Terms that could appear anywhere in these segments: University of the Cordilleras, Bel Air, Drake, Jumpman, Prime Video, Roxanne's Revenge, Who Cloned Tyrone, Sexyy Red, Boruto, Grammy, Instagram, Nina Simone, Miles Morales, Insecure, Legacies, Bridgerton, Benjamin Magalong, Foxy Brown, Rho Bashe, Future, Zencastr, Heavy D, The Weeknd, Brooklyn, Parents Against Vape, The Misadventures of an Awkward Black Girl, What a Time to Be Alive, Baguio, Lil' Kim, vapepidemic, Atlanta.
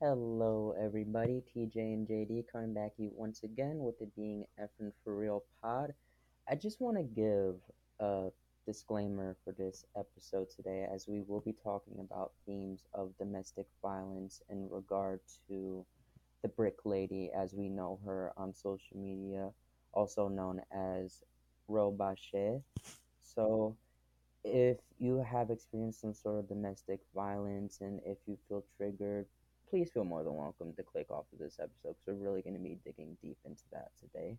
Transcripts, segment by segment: Hello everybody, TJ and JD coming back at you once again with it being Effin' For Real Pod. I just want to give a disclaimer for this episode today, as we will be talking about themes of domestic violence in regard to the Brick Lady, as we know her on social media, also known as Rho Bashe. So if you have experienced some sort of domestic violence and if you feel triggered, please feel more than welcome to click off of this episode because we're really going to be digging deep into that today.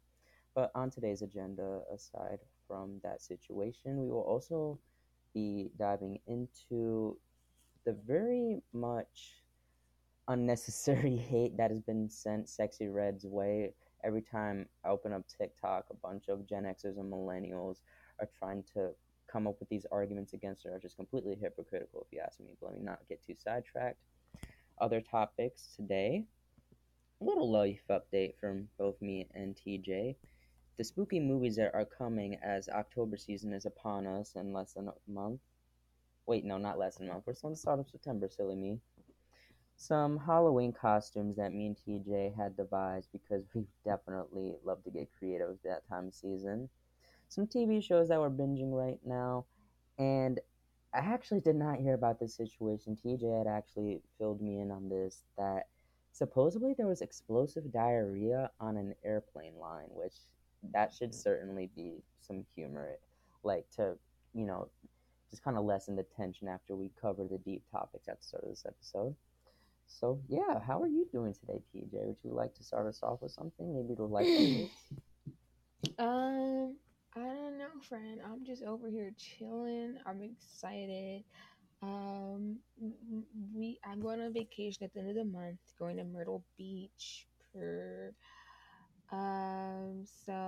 But on today's agenda, aside from that situation, we will also be diving into the very much unnecessary hate that has been sent Sexyy Red's way. Every time I open up TikTok, a bunch of Gen Xers and millennials are trying to come up with these arguments against her, which is completely hypocritical, if you ask me. But let me not get too sidetracked. Other topics today, a little life update from both me and TJ. The spooky movies that are coming, as October season is upon us in less than a month. Wait, no, not less than a month. We're still in the start of September, silly me. Some Halloween costumes that me and TJ had devised because we definitely love to get creative that time of season. Some TV shows that we're binging right now, and I actually did not hear about this situation. TJ had actually filled me in on this, that supposedly there was explosive diarrhea on an airplane line, which that should certainly be some humor, like to, you know, just kind of lessen the tension after we cover the deep topics at the start of this episode. So, yeah, how are you doing today, TJ? Would you like to start us off with something? Maybe the life updates? I don't know, friend. I'm just over here chilling. I'm excited. I'm going on vacation at the end of the month, going to Myrtle Beach. So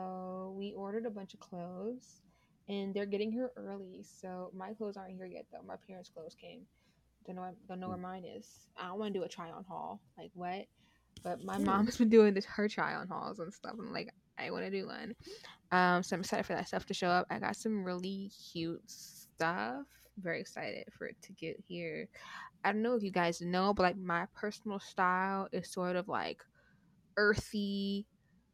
we ordered a bunch of clothes, and they're getting here early. So my clothes aren't here yet, though. My parents' clothes came. Don't know where mine is. I don't want to do a try-on haul. Like, what? But my mom's been doing her try-on hauls and stuff. I'm like, I want to do one. So I'm excited for that stuff to show up. I got some really cute stuff. Very excited for it to get here. I don't know if you guys know, but like my personal style is sort of like earthy,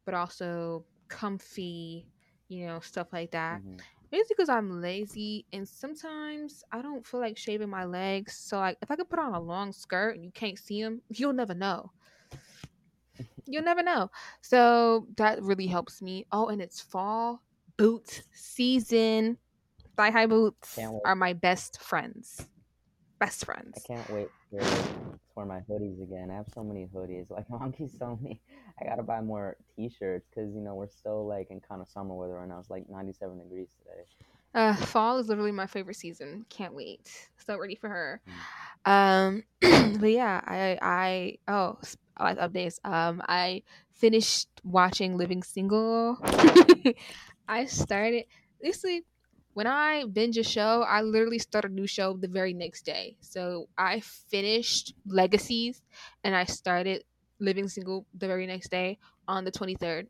but also comfy, you know, stuff like that. Mm-hmm. Basically because I'm lazy and sometimes I don't feel like shaving my legs. So like if I could put on a long skirt and you can't see them, you'll never know. You'll never know. So that really helps me. Oh, and it's fall boots season. Thigh-high boots are my best friends. Best friends. I can't wait for my hoodies again. I have so many hoodies. Like, monkey's so many. I got to buy more T-shirts because, you know, we're still, like, in kind of summer weather right now. It's, like, 97 degrees today. Fall is literally my favorite season. Can't wait. So ready for her. But, yeah, I like updates. I finished watching Living Single. I started, basically, when I binge a show, I literally start a new show the very next day. So I finished Legacies and I started Living Single the very next day on the 23rd.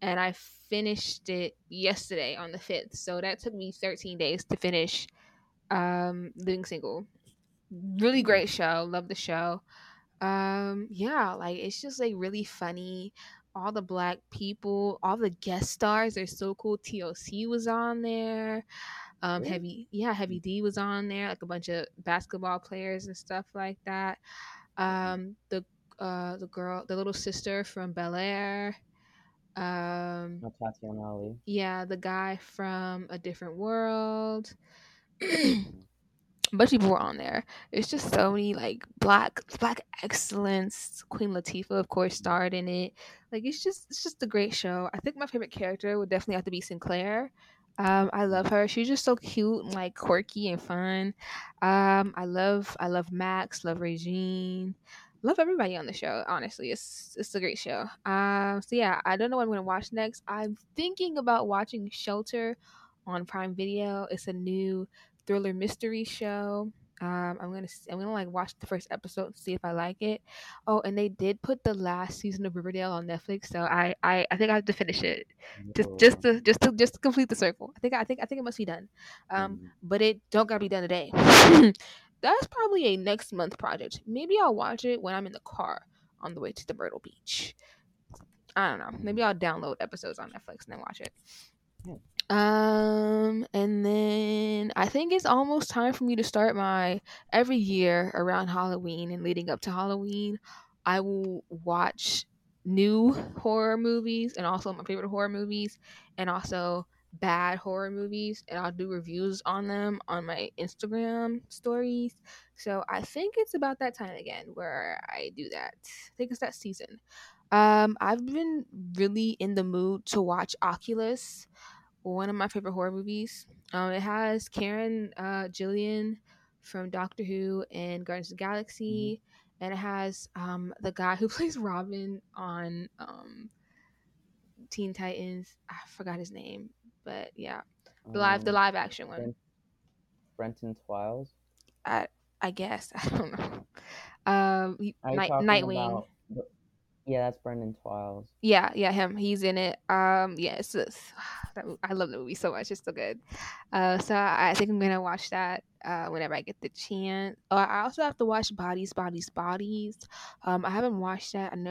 And I finished it yesterday on the 5th. So that took me 13 days to finish Living Single. Really great show. Love the show. Yeah, like it's just like really funny. All the black people, all the guest stars are so cool. TLC was on there. Really? Heavy D was on there, like a bunch of basketball players and stuff like that. The girl, the little sister from Bel Air. Yeah, the guy from A Different World. A bunch of people were on there. It's just so many like black excellence. Queen Latifah, of course, starred in it. Like it's just a great show. I think my favorite character would definitely have to be Sinclair. I love her. She's just so cute and like quirky and fun. I love Max, love Regine, love everybody on the show. Honestly, it's a great show. So yeah, I don't know what I'm gonna watch next. I'm thinking about watching Shelter on Prime Video. It's a new thriller mystery show. I'm gonna like watch the first episode and see if I like it. Oh, and they did put the last season of Riverdale on Netflix, so I think I have to finish it. Just to complete the circle. I think it must be done. But it don't gotta be done today. That's probably a next month project. Maybe I'll watch it when I'm in the car on the way to the Myrtle Beach. I don't know. Maybe I'll download episodes on Netflix and then watch it. And then I think it's almost time for me to start my, every year around Halloween and leading up to Halloween, I will watch new horror movies and also my favorite horror movies and also bad horror movies, and I'll do reviews on them on my Instagram stories. So I think it's about that time again where I do that. I think it's that season. I've been really in the mood to watch Oculus, one of my favorite horror movies. It has Karen Gillian from Doctor Who and Guardians of the Galaxy, and it has the guy who plays Robin on Teen Titans. I forgot his name, but yeah, the live action one. Brenton Thwaites. I guess, I don't know. Nightwing. Yeah, that's Brenton Thwaites. Yeah, him. He's in it. Yeah, it's just, I love the movie so much. It's so good. So I think I'm gonna watch that whenever I get the chance. Oh, I also have to watch Bodies. I haven't watched that. I know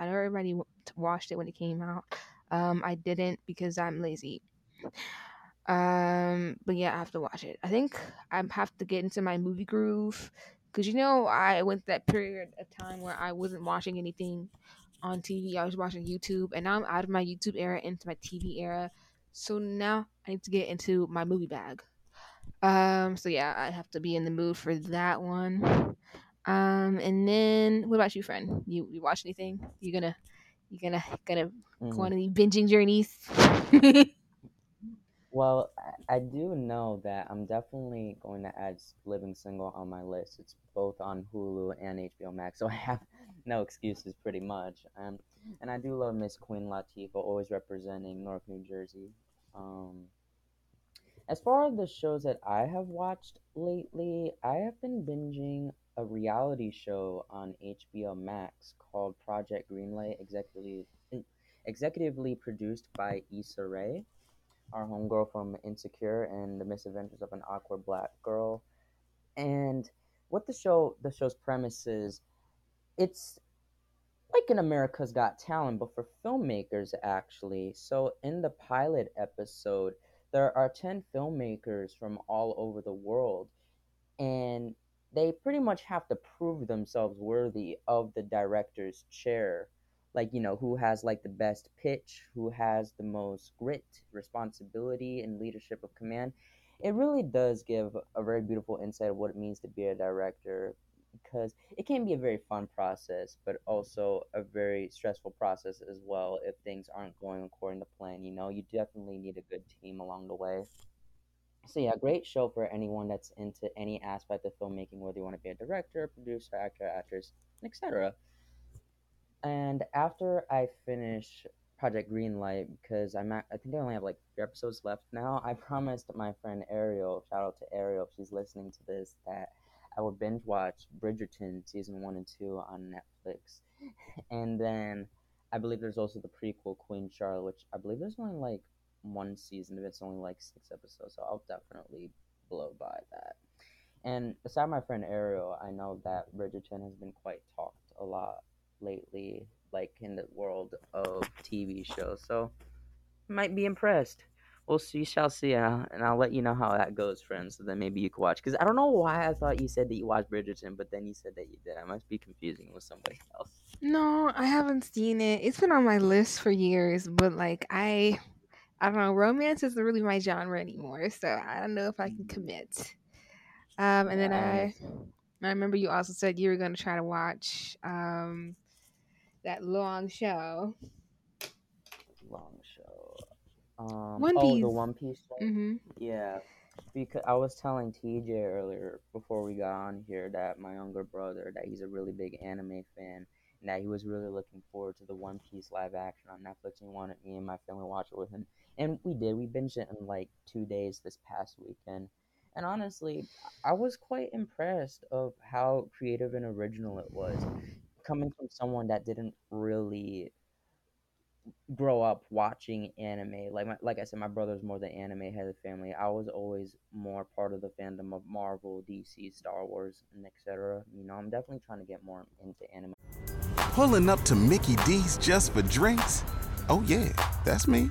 everybody watched it when it came out. I didn't because I'm lazy. But yeah, I have to watch it. I think I have to get into my movie groove. Because, you know, I went that period of time where I wasn't watching anything on TV. I was watching YouTube. And now I'm out of my YouTube era into my TV era. So now I need to get into my movie bag. So, yeah, I have to be in the mood for that one. And then, what about you, friend? You watch anything? You gonna go on any binging journeys? Well, I do know that I'm definitely going to add Living Single on my list. It's both on Hulu and HBO Max, so I have no excuses pretty much. And I do love Miss Queen Latifah, always representing North New Jersey. As far as the shows that I have watched lately, I have been binging a reality show on HBO Max called Project Greenlight, executively produced by Issa Rae, our homegirl from Insecure and The Misadventures of an Awkward Black Girl. And what the show's premise is, it's like an America's Got Talent, but for filmmakers, actually. So in the pilot episode, there are 10 filmmakers from all over the world, and they pretty much have to prove themselves worthy of the director's chair. Like, you know, who has, like, the best pitch, who has the most grit, responsibility, and leadership of command. It really does give a very beautiful insight of what it means to be a director, because it can be a very fun process, but also a very stressful process as well if things aren't going according to plan. You know, you definitely need a good team along the way. So, yeah, great show for anyone that's into any aspect of filmmaking, whether you want to be a director, producer, actor, actress, etc. And after I finish Project Greenlight, because I think I only have like 3 episodes left now, I promised my friend Ariel, shout out to Ariel if she's listening to this, that I would binge watch Bridgerton season 1 and 2 on Netflix. And then I believe there's also the prequel Queen Charlotte, which I believe there's only like 1 season, it's only like 6 episodes, so I'll definitely blow by that. And aside my friend Ariel, I know that Bridgerton has been quite talked a lot lately, like in the world of TV shows, so might be impressed. We'll see, shall see, and I'll let you know how that goes, friends. So then maybe you can watch, because I don't know why I thought you said that you watched Bridgerton, but then you said that you did. I must be confusing with somebody else. No, I haven't seen it. It's been on my list for years, but like I don't know, romance isn't really my genre anymore, so I don't know if I can commit. And then I remember you also said you were gonna try to watch that long show. One Piece. Oh, the One Piece show? Mm-hmm. Yeah, because I was telling TJ earlier before we got on here that my younger brother, that he's a really big anime fan, and that he was really looking forward to the One Piece live action on Netflix, and wanted me and my family to watch it with him. And we did. We binged it in like 2 days this past weekend. And honestly, I was quite impressed of how creative and original it was, coming from someone that didn't really grow up watching anime. Like I said, my brother's more the anime head of the family. I was always more part of the fandom of Marvel, DC, Star Wars, and etc. You know, I'm definitely trying to get more into anime. Pulling up to Mickey D's just for drinks? Oh yeah, that's me.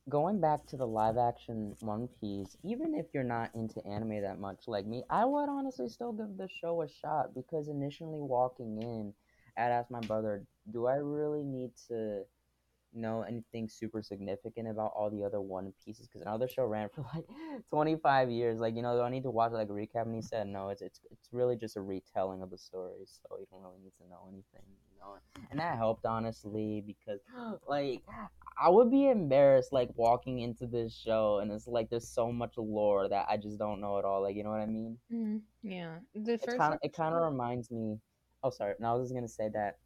going back to the live-action One Piece, even if you're not into anime that much like me, I would honestly still give the show a shot, because initially walking in, I'd ask my brother, do I really need to know anything super significant about all the other One Pieces? Because another show ran for like 25 years. Like, you know, do I need to watch like a recap? And he said, no, it's really just a retelling of the story, so you don't really need to know anything. And that helped, honestly, because like I would be embarrassed like walking into this show and it's like there's so much lore that I just don't know at all, like, you know what I mean? Yeah, it kind of reminds me I was just gonna say that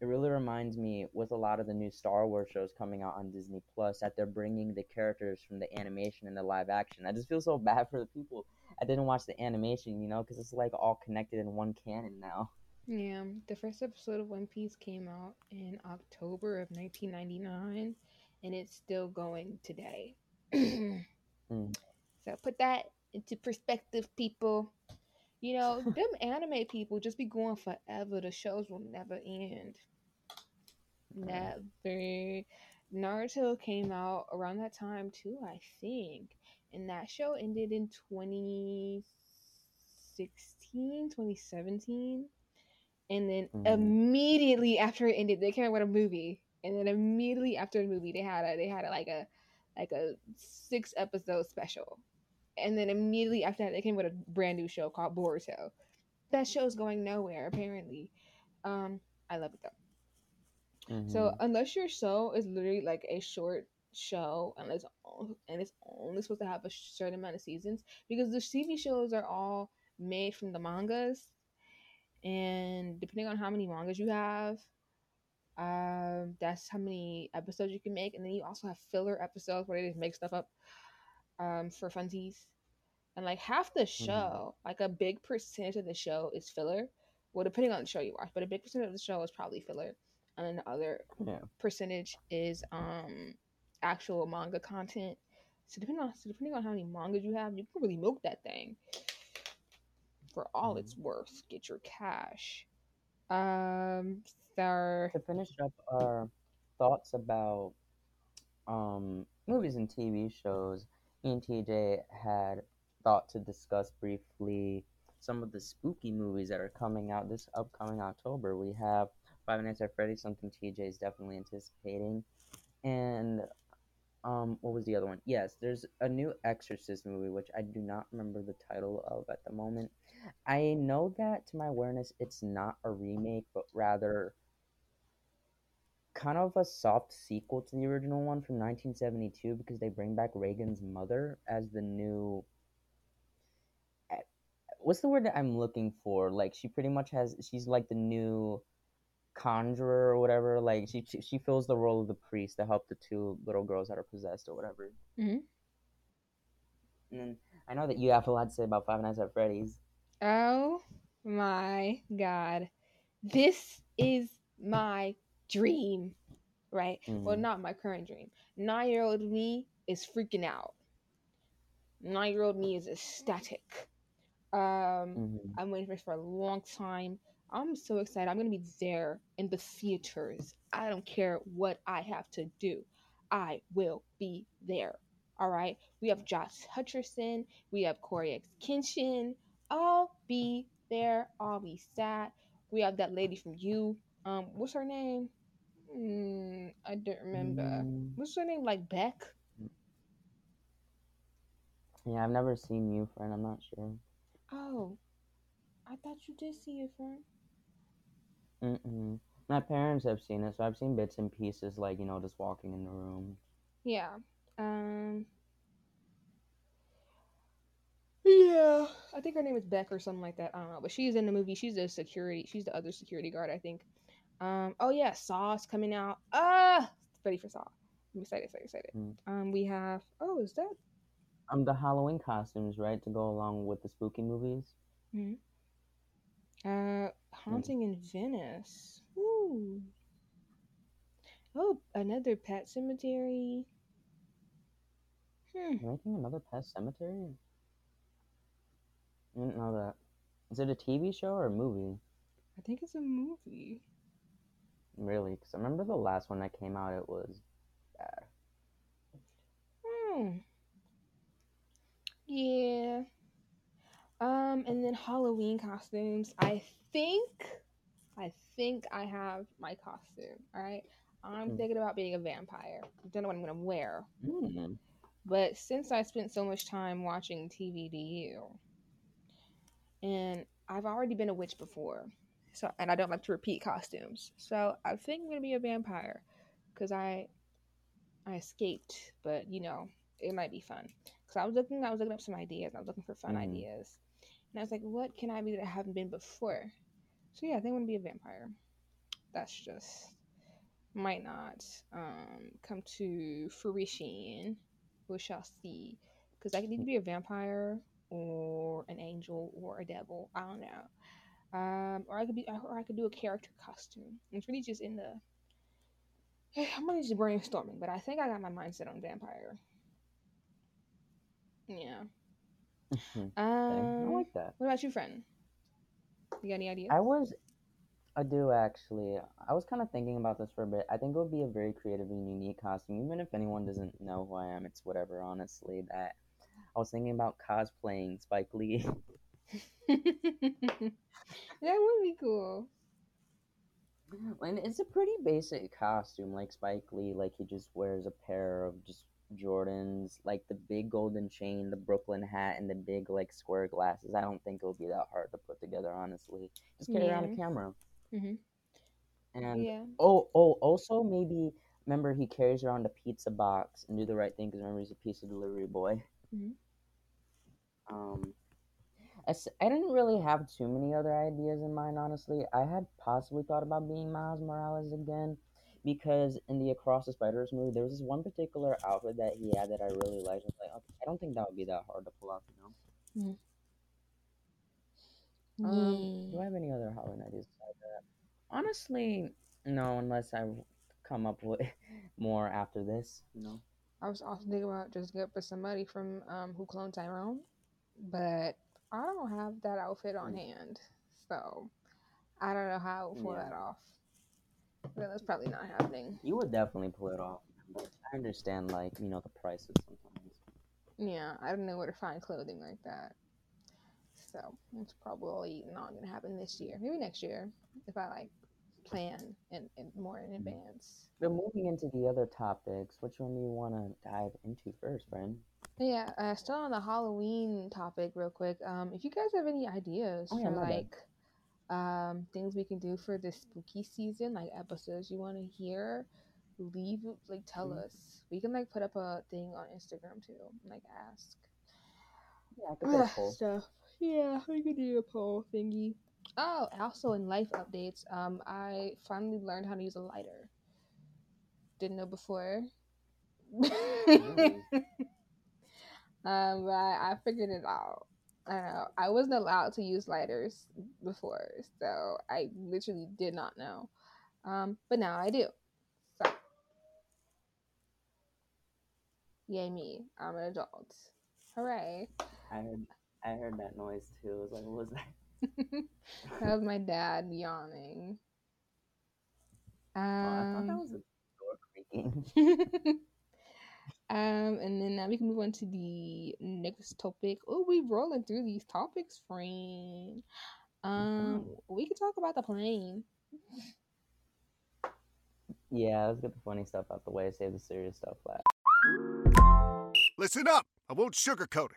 it really reminds me with a lot of the new Star Wars shows coming out on Disney Plus, that they're bringing the characters from the animation and the live action. I just feel so bad for the people I didn't watch the animation, you know, because it's like all connected in one canon now. Yeah, the first episode of One Piece came out in October of 1999, and it's still going today. So put that into perspective, people. You know, them anime people just be going forever. The shows will never end. Never. Naruto came out around that time, too, I think. And that show ended in 2016, 2017. And then immediately after it ended, they came out with a movie. And then immediately after the movie, they had a 6-episode special. And then immediately after that, they came with a brand new show called Boruto. That show's going nowhere, apparently. I love it though. So unless your show is literally like a short show, and it's only supposed to have a certain amount of seasons, because the TV shows are all made from the mangas. And depending on how many mangas you have, that's how many episodes you can make. And then you also have filler episodes where they just make stuff up for funsies. And like half the show, like a big percentage of the show is filler. Well, depending on the show you watch, but a big percentage of the show is probably filler. And then the other percentage is actual manga content. So depending on how many mangas you have, you can really milk that thing. For all it's worth, get your cash. To finish up our thoughts about movies and TV shows, me and TJ had thought to discuss briefly some of the spooky movies that are coming out this upcoming October. We have Five Nights at Freddy's, something TJ is definitely anticipating. And what was the other one? Yes, there's a new Exorcist movie, which I do not remember the title of at the moment. I know that, to my awareness, it's not a remake, but rather kind of a soft sequel to the original one from 1972, because they bring back Reagan's mother as the new... what's the word that I'm looking for? Like, she pretty much she's like the new conjurer or whatever. Like, she fills the role of the priest to help the two little girls that are possessed or whatever. Mm-hmm. And then I know that you have a lot to say about Five Nights at Freddy's. Oh my God. This is my dream, right? Mm-hmm. Well, not my current dream. 9-year-old me is freaking out. 9-year-old me is ecstatic. Mm-hmm. I'm waiting for this for a long time. I'm so excited. I'm going to be there in the theaters. I don't care what I have to do. I will be there. All right? We have Josh Hutcherson. We have Corey X. Kenshin. I'll be there. I'll be sad. We have that lady from You. What's her name? I don't remember. What's her name? Like Beck? Yeah, I've never seen You, friend. I'm not sure. Oh, I thought you did see it, friend. My parents have seen it, so I've seen bits and pieces, like, you know, just walking in the room. Yeah. Yeah, I think her name is Beck or something like that. I don't know, but she's in the movie. She's the other security guard, I think. Oh yeah, Saw's coming out. Ready for Saw. I'm excited. We have. Oh, is that? The Halloween costumes, right, to go along with the spooky movies. Mm-hmm. Haunting in Venice. Ooh. Oh, another pet cemetery. Hmm. Making another pet cemetery. I didn't know that. Is it a TV show or a movie? I think it's a movie. Really? Because I remember the last one that came out, it was bad. Yeah. And then Halloween costumes. I think I have my costume. All right. I'm thinking about being a vampire. I don't know what I'm going to wear. But since I spent so much time watching TVDU, and I've already been a witch before, and I don't like to repeat costumes. So I think I'm going to be a vampire because I escaped, but, you know, it might be fun. So I was looking up some ideas, and I was looking for fun ideas. And I was like, what can I be that I haven't been before? So yeah, I think I want to be a vampire. That's just might not come to fruition. We shall see. Because I could either be a vampire or an angel or a devil. I don't know. Or I could do a character costume. It's really just I'm really just brainstorming, but I think I got my mindset on vampire. Yeah. I like that. What about you, friend? You got any ideas? I do, actually. I was kind of thinking about this for a bit. I think it would be a very creative and unique costume. Even if anyone doesn't know who I am, it's whatever, honestly. That I was thinking about cosplaying Spike Lee. That would be cool. And it's a pretty basic costume. Like, Spike Lee, like, he just wears a pair of just Jordans, like the big golden chain, the Brooklyn hat, and the big, like, square glasses. I don't think it would be that hard to put together, honestly. Just carry around a camera. And also maybe remember he carries around a pizza box and do the right thing because remember he's a pizza delivery boy. I didn't really have too many other ideas in mind, honestly. I had possibly thought about being Miles Morales again. Because in the Across the Spider-Verse movie, there was this one particular outfit that he had that I really liked. I was like, okay, I don't think that would be that hard to pull off, you know? Do I have any other Halloween ideas besides that? Honestly, no, unless I come up with more after this, you know? I was also thinking about just get for somebody from who cloned Tyrone, but I don't have that outfit on hand, so I don't know how I would pull that off. Well, that's probably not happening. You would definitely pull it off. I understand, like, you know, the prices sometimes. Yeah, I don't know where to find clothing like that. So, it's probably not going to happen this year. Maybe next year, if I, like, plan and more in advance. But moving into the other topics, which one do you want to dive into first, friend? Yeah, still on the Halloween topic real quick. If you guys have any ideas things we can do for this spooky season, like episodes you want to hear, tell us. We can put up a thing on Instagram too, ask. Yeah, I could get a poll. Yeah, we could do a poll thingy. Oh, also in life updates, I finally learned how to use a lighter. Didn't know before. But I figured it out. I know I wasn't allowed to use lighters before, so I literally did not know. But now I do. So, yay me! I'm an adult. Hooray! I heard that noise too. I was like, what was that? That was my dad yawning. I thought that was a door creaking. And then now we can move on to the next topic. Oh, we rolling through these topics, friend. We can talk about the plane. Yeah, let's get the funny stuff out the way. Save the serious stuff last. Listen up. I won't sugarcoat it.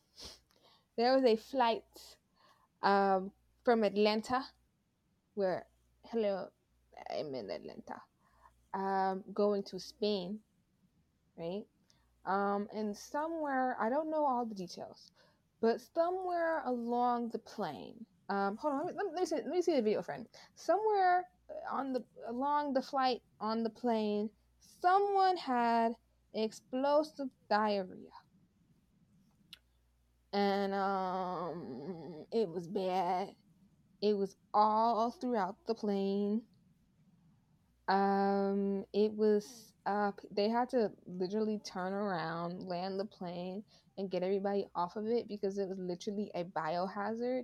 there was a flight from Atlanta, where, hello, I'm in Atlanta, going to Spain, right? And somewhere, I don't know all the details, but somewhere along the plane, hold on, let me see the video, friend. Somewhere along the flight on the plane, someone had explosive diarrhea. And it was bad. It was all throughout the plane. It was they had to literally turn around, land the plane, and get everybody off of it because it was literally a biohazard.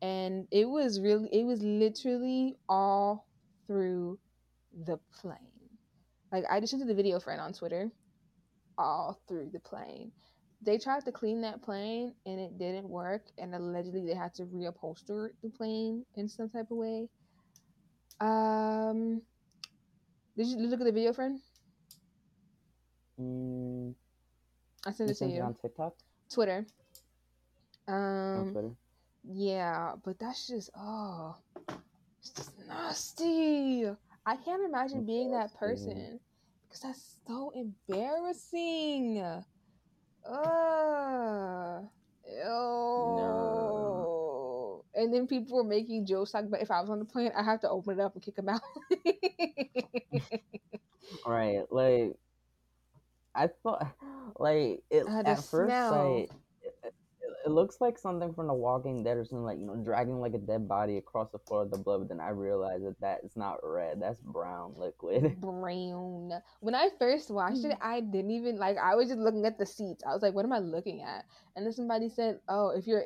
And it was literally all through the plane. Like, I just did the video, friend, on Twitter. All through the plane. They tried to clean that plane and it didn't work, and allegedly they had to reupholster the plane in some type of way. Did you look at the video, friend? I sent it to you. On TikTok? Twitter. On Twitter? Yeah, but that's just, it's just nasty. I can't imagine it's being nasty. That person, because that's so embarrassing. Ew. No. And then people were making jokes like, but if I was on the plane, I have to open it up and kick them out. Right. Like, I thought, like, it at first, like, it looks like something from The Walking Dead or something, like, you know, dragging like a dead body across the floor of the blood. But then I realized that is not red. That's brown liquid. Brown. When I first watched it, I didn't even like. I was just looking at the seats. I was like, "What am I looking at?" And then somebody said, "Oh, if you're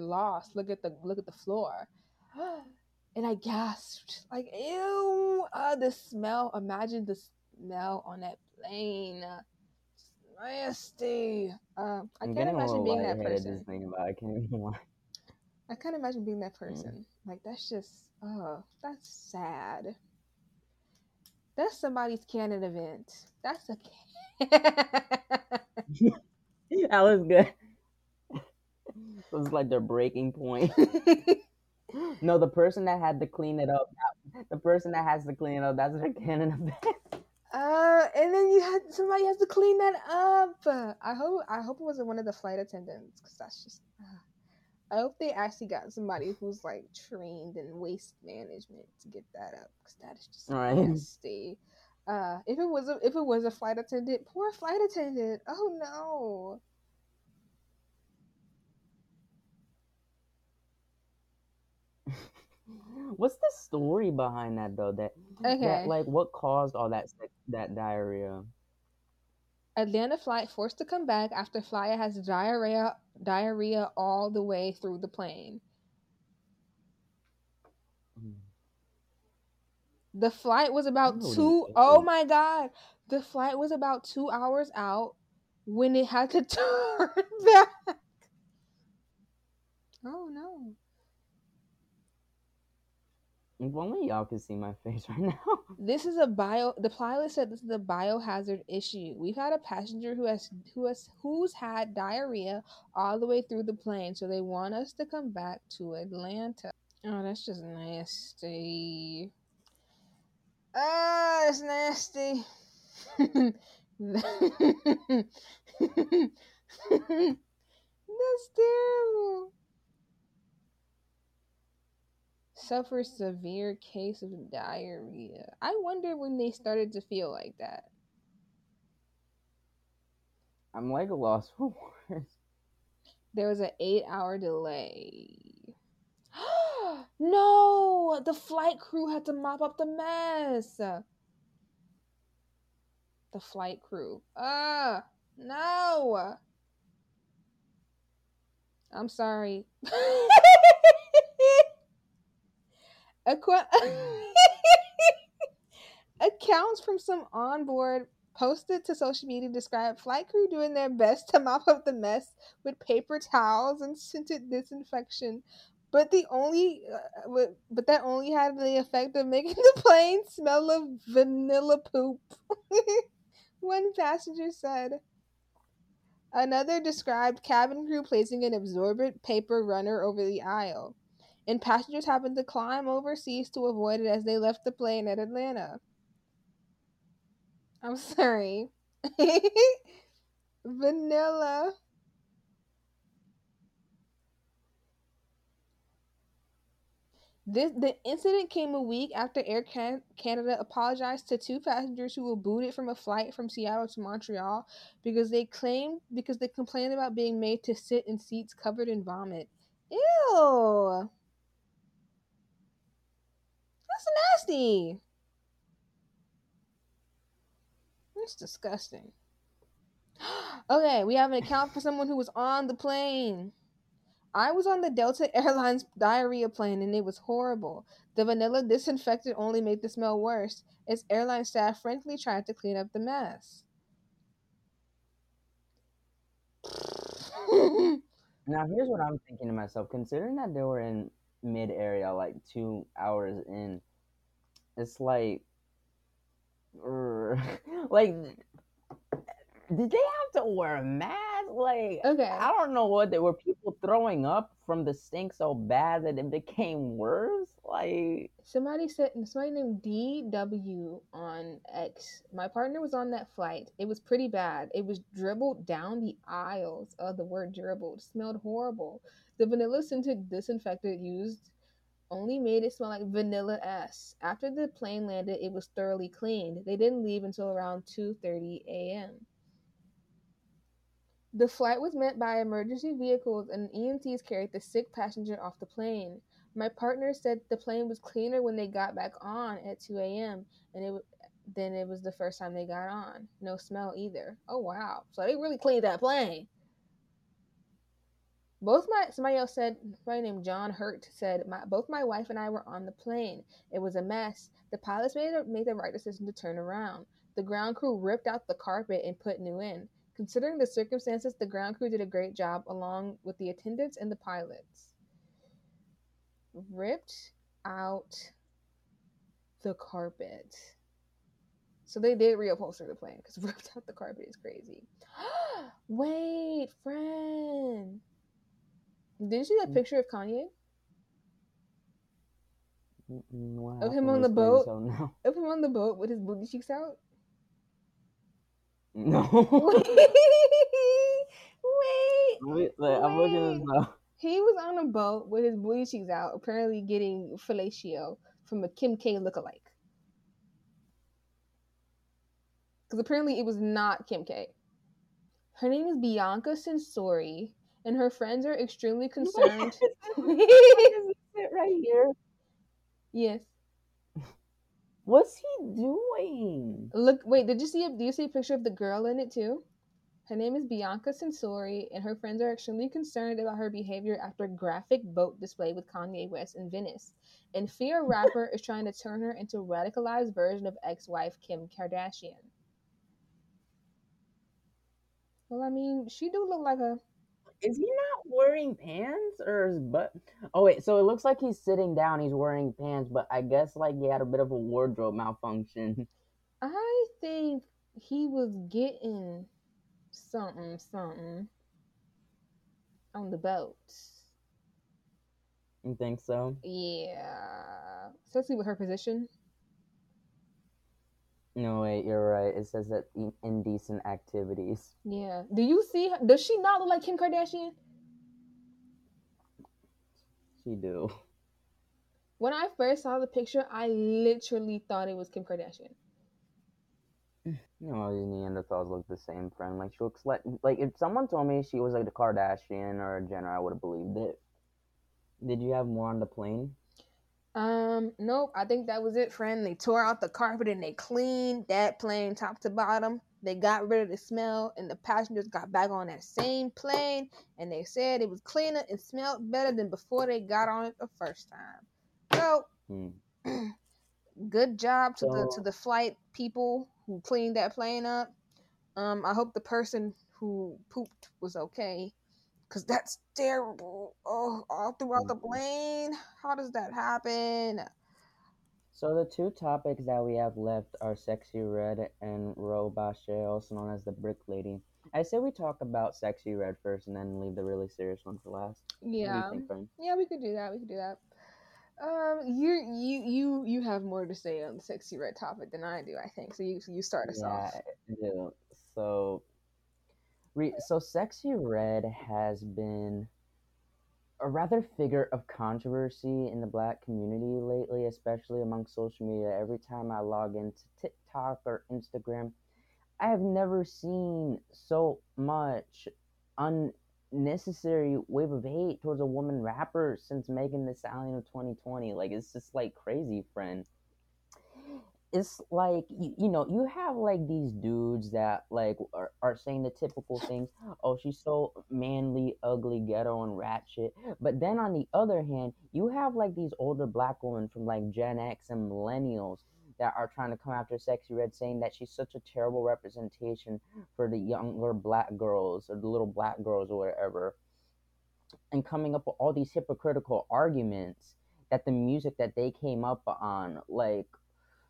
lost, look at the floor." And I gasped, like, "Ew!" The smell. Imagine the smell on that plane. Nasty. I can't imagine being that person. I can't even lie. I can't imagine being that person. Like, that's just, that's sad. That's somebody's canon event. That's a That was good. It was like their breaking point. No, the person that has to clean it up, that's their canon event. And then somebody has to clean that up. I hope it wasn't one of the flight attendants, because that's just. I hope they actually got somebody who's like trained in waste management to get that up, because that is just nasty. If it was a flight attendant, poor flight attendant. Oh no. What's the story behind that though? That like, what caused all that diarrhea? Atlanta flight forced to come back after flyer has diarrhea all the way through the plane. The flight was about the flight was about 2 hours out when it had to turn back. Oh no. If only y'all could see my face right now. The pilot said this is a biohazard issue. We've had a passenger who's had diarrhea all the way through the plane, so they want us to come back to Atlanta. Oh, that's just nasty. Ah, that's nasty. That's terrible. Suffers severe case of diarrhea. I wonder when they started to feel like that. I'm like a loss for words. There was an 8-hour delay. No! The flight crew had to mop up the mess. The flight crew. No! I'm sorry. Accounts from some onboard posted to social media describe flight crew doing their best to mop up the mess with paper towels and scented disinfection, but that only had the effect of making the plane smell of vanilla poop. One passenger said. Another described cabin crew placing an absorbent paper runner over the aisle. And passengers happened to climb overseas to avoid it as they left the plane at Atlanta. I'm sorry. Vanilla. The incident came a week after Air Canada apologized to two passengers who were booted from a flight from Seattle to Montreal because they complained about being made to sit in seats covered in vomit. Ew. That's nasty. That's disgusting. Okay, we have an account for someone who was on the plane. I was on the Delta Airlines diarrhea plane, and it was horrible. The vanilla disinfectant only made the smell worse, as airline staff frankly tried to clean up the mess. Now, here's what I'm thinking to myself. Considering that they were in mid-area, like 2 hours in, it's like... like... Did they have to wear a mask? Like, okay. I don't know what they were. People throwing up from the stink so bad that it became worse. Like, somebody named DW on X. My partner was on that flight. It was pretty bad. It was dribbled down the aisles. The word dribbled smelled horrible. The vanilla scented disinfectant used only made it smell like vanilla ass. After the plane landed, it was thoroughly cleaned. They didn't leave until around 2:30 a.m. The flight was met by emergency vehicles, and EMTs carried the sick passenger off the plane. My partner said the plane was cleaner when they got back on at 2 a.m., and then it was the first time they got on. No smell either. Oh, wow. So they really cleaned that plane. Somebody named John Hurt said, both my wife and I were on the plane. It was a mess. The pilots made the right decision to turn around. The ground crew ripped out the carpet and put new in. Considering the circumstances, the ground crew did a great job along with the attendants and the pilots. Ripped out the carpet. So they did reupholster the plane because ripped out the carpet is crazy. Wait, friend. Did you see that picture of Kanye? Wow, of him on the boat? So no. Of him on the boat with his booty cheeks out? No. Wait. I'm looking at this now. He was on a boat with his booty cheeks out, apparently getting fellatio from a Kim K lookalike. Because apparently it was not Kim K. Her name is Bianca Censori, and her friends are extremely concerned. Doesn't sit right here. Yes. What's he doing? Look, wait, do you see a picture of the girl in it too? Her name is Bianca Censori, and her friends are extremely concerned about her behavior after graphic boat display with Kanye West in Venice. And fear rapper is trying to turn her into a radicalized version of ex-wife Kim Kardashian. Well, I mean, she do look like a Is he not wearing pants or his butt? Oh wait, so it looks like he's sitting down. He's wearing pants, but I guess like he had a bit of a wardrobe malfunction. I think he was getting something on the boat. You think so? Yeah. Especially with her position. No, wait, you're right. It says that indecent activities. Yeah. Do you see her? Does she not look like Kim Kardashian? She do. When I first saw the picture, I literally thought it was Kim Kardashian. You know, all these Neanderthals look the same, friend. Like, she looks like if someone told me she was like a Kardashian or a Jenner, I would have believed it. Did you have more on the plane? Nope. I think that was it, friend. They tore out the carpet and they cleaned that plane top to bottom. They got rid of the smell, and the passengers got back on that same plane, and they said it was cleaner and smelled better than before they got on it the first time. So, good job to the flight people who cleaned that plane up. I hope the person who pooped was okay. Because that's terrible. Oh, all throughout the plane. How does that happen? So the two topics that we have left are Sexyy Red and Rho Bashe, also known as the Brick Lady. I say we talk about Sexyy Red first and then leave the really serious one for last. Yeah. Yeah, we could do that. You have more to say on the Sexyy Red topic than I do, I think. So you start us off. I do. So Sexyy Red has been a rather figure of controversy in the black community lately, especially among social media. Every time I log into TikTok or Instagram, I have never seen so much unnecessary wave of hate towards a woman rapper since Megan Thee Stallion of 2020. Like, it's just like crazy, friend. It's like, you know, you have like these dudes that like are saying the typical things. Oh, she's so manly, ugly, ghetto, and ratchet. But then on the other hand, you have like these older black women from like Gen X and millennials that are trying to come after Sexyy Red, saying that she's such a terrible representation for the younger black girls or the little black girls or whatever. And coming up with all these hypocritical arguments that the music that they came up on, like,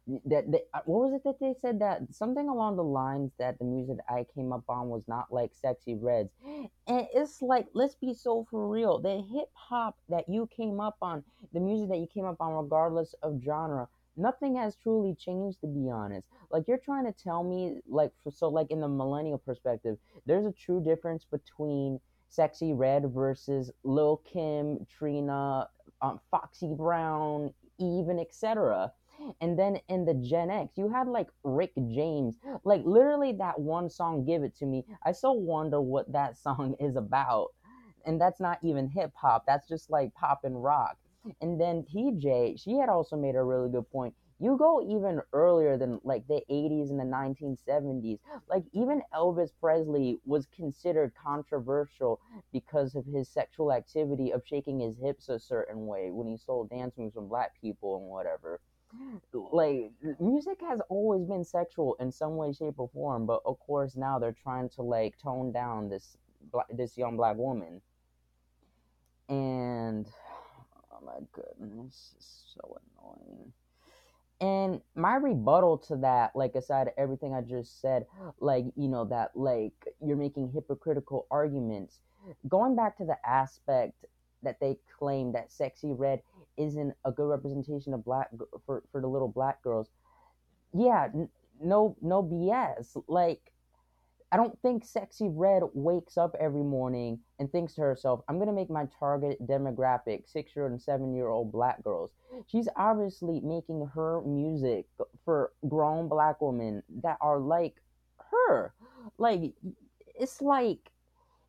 what was it that they said? That something along the lines that the music I came up on was not like Sexyy Red's. And it's like, let's be so for real. The hip-hop that you came up on, the music that you came up on, regardless of genre, nothing has truly changed, to be honest. Like, you're trying to tell me, like, so like in the millennial perspective, there's a true difference between Sexyy Red versus Lil' Kim, Trina, Foxy Brown, even, etc. And then in the Gen X, you had like Rick James, like literally that one song, Give It To Me. I so wonder what that song is about. And that's not even hip hop. That's just like pop and rock. And then TJ, she had also made a really good point. You go even earlier than like the 80s and the 1970s. Like even Elvis Presley was considered controversial because of his sexual activity of shaking his hips a certain way when he stole dance moves from black people and whatever. Like, music has always been sexual in some way, shape, or form, but of course now they're trying to like tone down this young black woman. And oh my goodness, it's so annoying. And my rebuttal to that, like aside of everything I just said, like, you know, that like you're making hypocritical arguments, going back to the aspect that they claim that Sexyy Red isn't a good representation of black for the little black girls. Yeah, no BS. Like, I don't think Sexyy Red wakes up every morning and thinks to herself, I'm gonna make my target demographic 6-year-old and 7-year-old black girls. She's obviously making her music for grown black women that are like her. Like, it's like,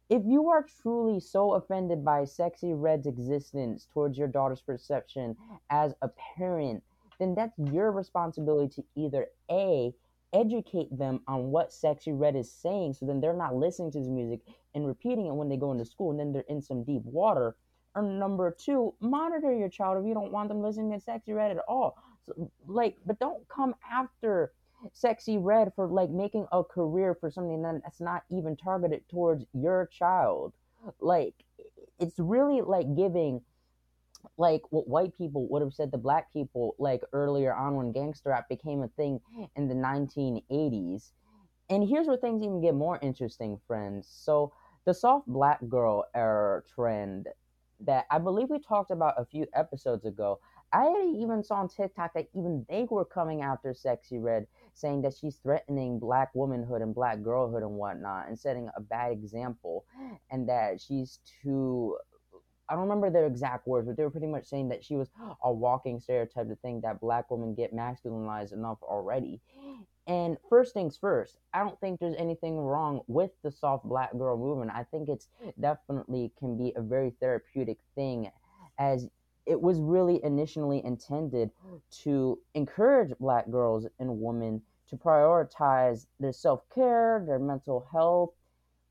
if you are truly so offended by Sexyy Red's existence towards your daughter's perception as a parent, then that's your responsibility to either A, educate them on what Sexyy Red is saying, so then they're not listening to this music and repeating it when they go into school, and then they're in some deep water. Or number two, monitor your child if you don't want them listening to Sexyy Red at all. So, like, but don't come after Sexyy Red for like making a career for something that's not even targeted towards your child. Like, it's really like giving like what white people would have said to black people like earlier on when gangster rap became a thing in the 1980s. And here's where things even get more interesting, friends. So the soft black girl era trend that I believe we talked about a few episodes ago, I even saw on TikTok that even they were coming after Sexyy Red, saying that she's threatening black womanhood and black girlhood and whatnot, and setting a bad example, and that she's too, I don't remember their exact words, but they were pretty much saying that she was a walking stereotype to think that black women get masculinized enough already. And first things first, I don't think there's anything wrong with the soft black girl movement. I think it's definitely can be a very therapeutic thing, as it was really initially intended to encourage black girls and women to prioritize their self-care, their mental health,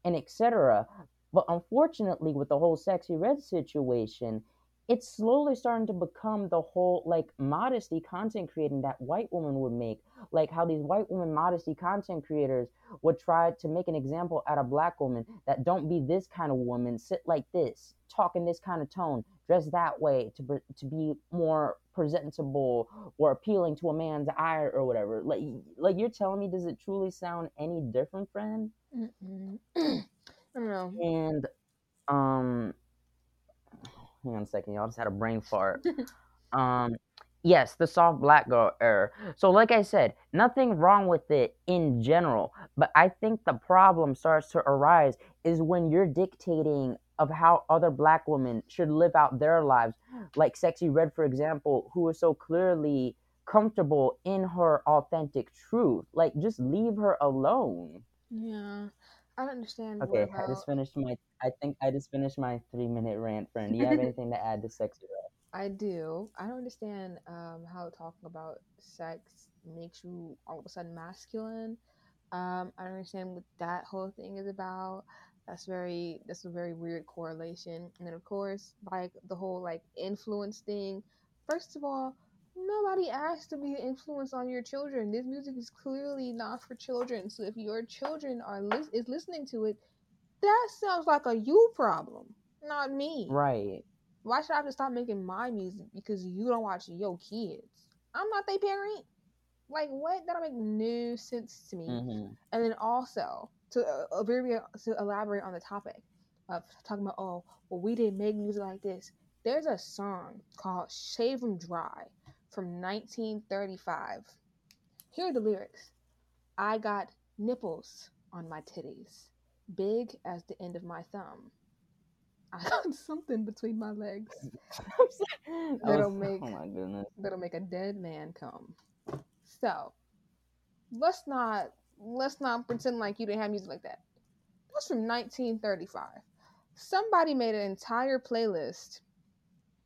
and etc. But unfortunately, with the whole Sexyy Red situation, it's slowly starting to become the whole, like, modesty content creating that white woman would make. Like, how these white women modesty content creators would try to make an example out of black women, that don't be this kind of woman, sit like this, talk in this kind of tone, dress that way to be more presentable or appealing to a man's eye or whatever. Like you're telling me, does it truly sound any different, friend? I don't know. And, hang on a second, y'all, I just had a brain fart. Yes, the soft black girl era. So like I said, nothing wrong with it in general, but I think the problem starts to arise is when you're dictating of how other black women should live out their lives. Like Sexyy Red, for example, who is so clearly comfortable in her authentic truth. Like, just leave her alone. Yeah. I don't understand. Okay, I just finished my 3-minute rant, friend. Do you have anything to add to Sexyy Red? I do. I don't understand how talking about sex makes you all of a sudden masculine. I don't understand what that whole thing is about. That's a very weird correlation. And then of course, like the whole like influence thing. First of all, nobody asked to be an influence on your children. This music is clearly not for children. So if your children are is listening to it, that sounds like a you problem, not me. Right. Why should I have to stop making my music because you don't watch your kids? I'm not their parent. Like, what? That don't make no sense to me. Mm-hmm. And then also, to elaborate on the topic of talking about, oh, well, we didn't make music like this. There's a song called Shave 'Em Dry from 1935. Here are the lyrics. I got nipples on my titties, big as the end of my thumb. I got something between my legs that'll make a dead man come. So let's not pretend like you didn't have music like that. That's from 1935. Somebody made an entire playlist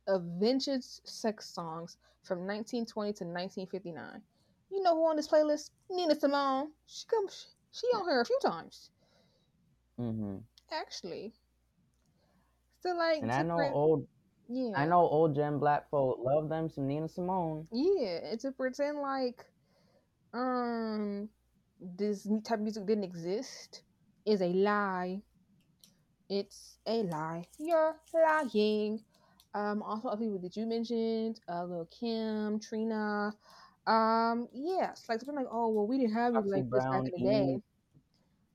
of vintage sex songs from 1920 to 1959. You know who on this playlist? Nina Simone. She on here a few times. Mm-hmm. Actually. So like, and I know old gen black folk love them some Nina Simone. Yeah, and to pretend like this type of music didn't exist is a lie. It's a lie. You're lying. Also, other people that you mentioned, Lil' Kim, Trina, yes, like something like, oh, well, we didn't have music like this back in the day.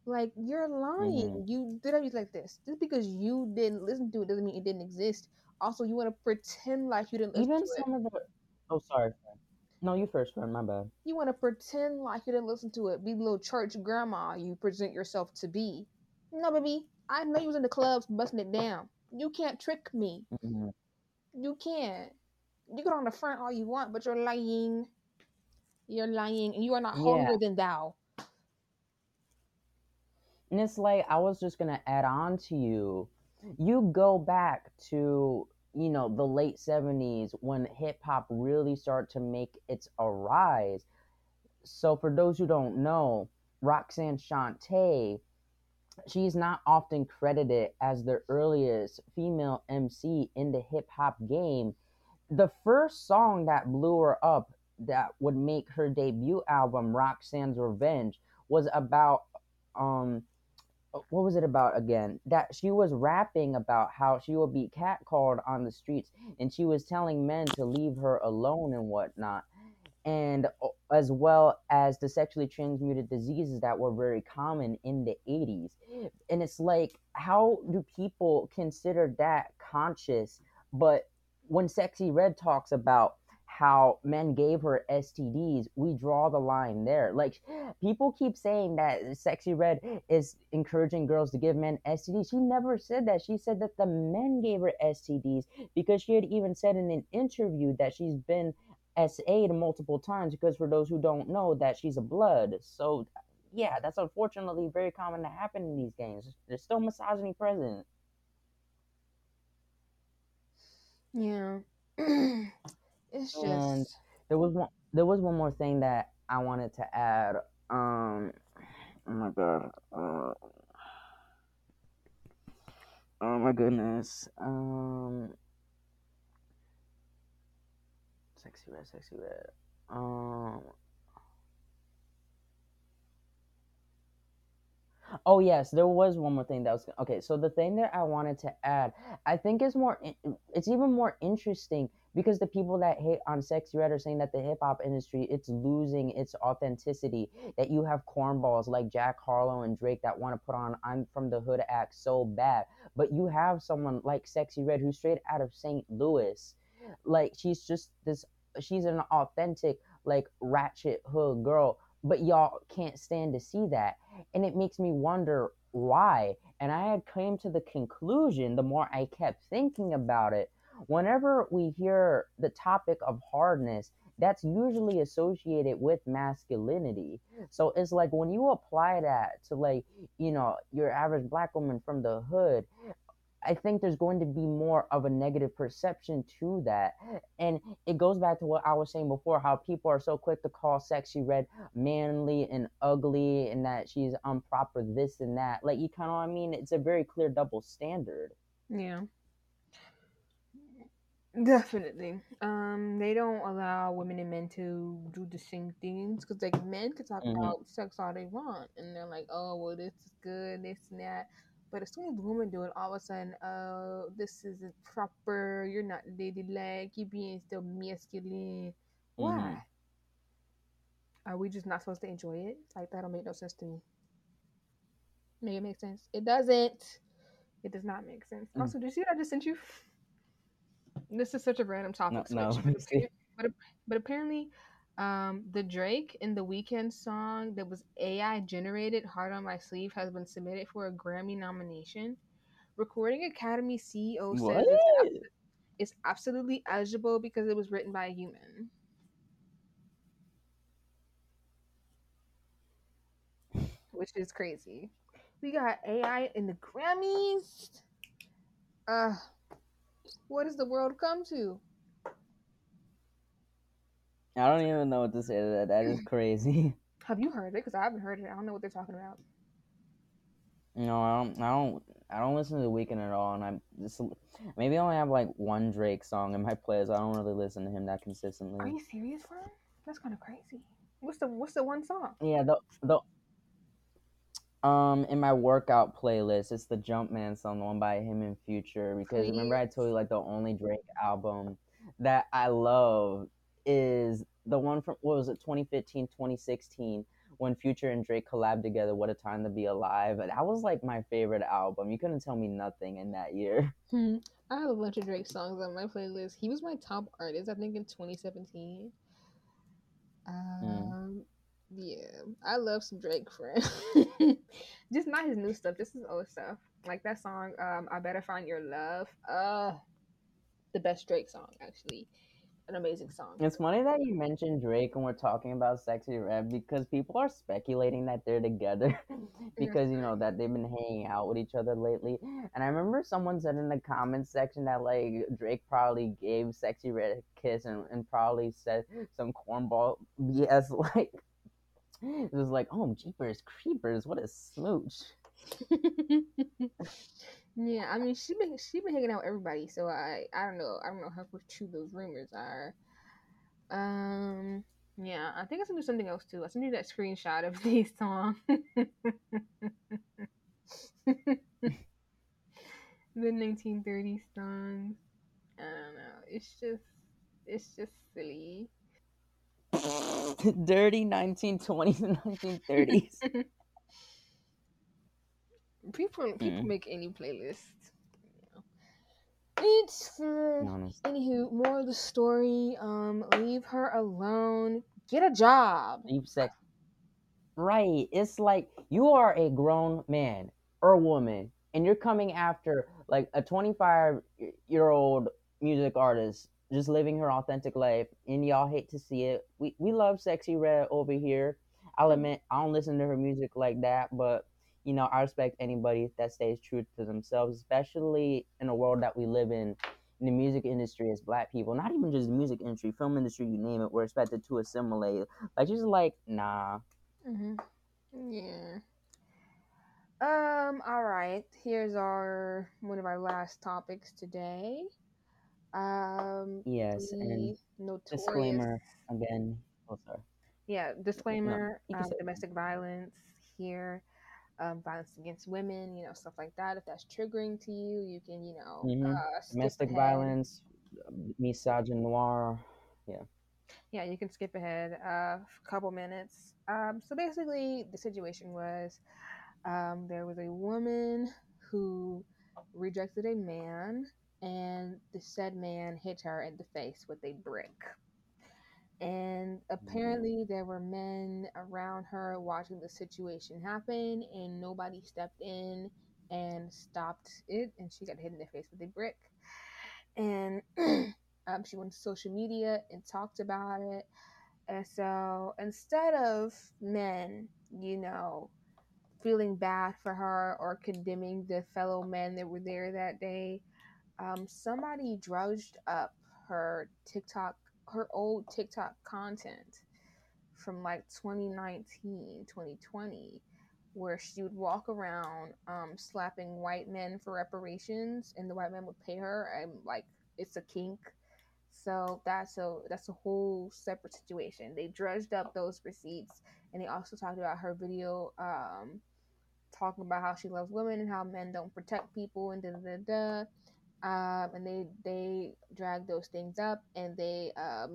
Like, you're lying. Mm-hmm. You did have music like this. Just because you didn't listen to it doesn't mean it didn't exist. Also, you want to pretend like you didn't listen to it. Oh, sorry. No, you first, friend. My bad. You want to pretend like you didn't listen to it. Be the little church grandma you present yourself to be. No, baby. I know you was in the clubs busting it down. You can't trick me. Mm-hmm. You can't. You get on the front all you want, but you're lying. You're lying, and you are not holier than thou. And it's like, I was just going to add on to you. You go back to, you know, the late 70s when hip-hop really started to make its arise. So for those who don't know, Roxanne Shante, she's not often credited as the earliest female MC in the hip-hop game. The first song that blew her up that would make her debut album, Roxanne's Revenge, was about what was it about again? That she was rapping about how she will be catcalled on the streets, and she was telling men to leave her alone and whatnot, and as well as the sexually transmitted diseases that were very common in the 80s. And it's like, how do people consider that conscious? But when Sexyy Red talks about how men gave her STDs, we draw the line there. Like, people keep saying that Sexyy Red is encouraging girls to give men STDs. She never said that. She said that the men gave her STDs, because she had even said in an interview that she's been SA'd multiple times, because for those who don't know, that she's a blood. So yeah, that's unfortunately very common to happen in these games. There's still misogyny present. Yeah. It's just... And there was one more thing that I wanted to add. Oh my god. Oh my goodness. Sexyy Red. Oh yes, there was one more thing that was okay. So the thing that I wanted to add, I think is more, it's even more interesting, because the people that hate on Sexyy Red are saying that the hip-hop industry, it's losing its authenticity, that you have cornballs like Jack Harlow and Drake that want to put on I'm From the Hood act so bad, but you have someone like Sexyy Red who's straight out of St. Louis. Like, she's just this, she's an authentic, like, ratchet hood girl, but y'all can't stand to see that. And it makes me wonder why. And I had came to the conclusion, the more I kept thinking about it, whenever we hear the topic of hardness, that's usually associated with masculinity. So it's like, when you apply that to, like, you know, your average black woman from the hood, I think there's going to be more of a negative perception to that. And it goes back to what I was saying before, how people are so quick to call Sexyy Red manly and ugly, and that she's improper, this and that. Like, you kind of, I mean, it's a very clear double standard. Yeah. Definitely. They don't allow women and men to do the same things, because, like, men can talk about sex all they want, and they're like, oh, well, this is good, this and that. But as soon as women do it, all of a sudden, oh, this isn't proper, you're not ladylike, you're being still masculine. Why? Are we just not supposed to enjoy it? Like, that don't make no sense to me. Make it make sense? It doesn't. It does not make sense. Also, did you see what I just sent you? This is such a random topic switch. No. But apparently, the Drake and The Weeknd song that was AI generated, "Heart on My Sleeve," has been submitted for a Grammy nomination. Recording Academy CEO says it's absolutely eligible because it was written by a human. Which is crazy. We got AI in the Grammys. What does the world come to? I don't even know what to say to that. That is crazy. Have you heard it? Because I haven't heard it. I don't know what they're talking about. No, I don't listen to The Weeknd at all, and I just maybe I only have like one Drake song in my playlist. So I don't really listen to him that consistently. Are you serious, bro? That's kind of crazy. What's the one song? Yeah, in my workout playlist, it's the Jumpman song, the one by him and Future. Because remember I told you, like, the only Drake album that I love is the one from, what was it, 2015, 2016, when Future and Drake collabed together, "What a Time to Be Alive." And that was, like, my favorite album. You couldn't tell me nothing in that year. I have a bunch of Drake songs on my playlist. He was my top artist, I think, in 2017. Yeah, I love some Drake, friend. Just not his new stuff, just his old stuff. Like that song, "I Better Find Your Love." The best Drake song, actually. An amazing song. It's funny that you mentioned Drake and we're talking about Sexyy Red, because people are speculating that they're together because, you know, that they've been hanging out with each other lately. And I remember someone said in the comments section that, like, Drake probably gave Sexyy Red a kiss and probably said some cornball BS, like, it was like, oh, jeepers creepers, what a smooch. Yeah, I mean, she been hanging out with everybody, so I don't know how true those rumors are. Yeah, I think I should do something else too. I should do that screenshot of these songs. The 1930s songs. I don't know. It's just silly. Dirty 1920s and 1930s. People make any playlist. Anywho, more of the story. Leave her alone. Get a job. Deep sex. Right. It's like you are a grown man or woman, and you're coming after like a 25-year-old music artist just living her authentic life, and y'all hate to see it. We love Sexyy Red over here. I'll admit I don't listen to her music like that, but you know, I respect anybody that stays true to themselves, especially in the world that we live in the music industry as Black people, not even just the music industry, film industry, you name it, we're expected to assimilate. Like, she's like, nah. Mm-hmm. Yeah. All right. Here's one of our last topics today. Yes, and disclaimer again. Oh, sorry. Yeah, disclaimer, domestic violence here. Violence against women, you know, stuff like that. If that's triggering to you, you can, you know, domestic violence, misogynoir, yeah, you can skip ahead a couple minutes. So basically, the situation was there was a woman who rejected a man, and the said man hit her in the face with a brick. And apparently there were men around her watching the situation happen, and nobody stepped in and stopped it, and she got hit in the face with a brick. And she went to social media and talked about it. And so instead of men, you know, feeling bad for her or condemning the fellow men that were there that day, somebody drudged up her old TikTok content from like 2019, 2020, where she would walk around slapping white men for reparations, and the white men would pay her, and like it's a kink. So that's a whole separate situation. They dredged up those receipts, and they also talked about her video talking about how she loves women and how men don't protect people and da da da. And they dragged those things up, and they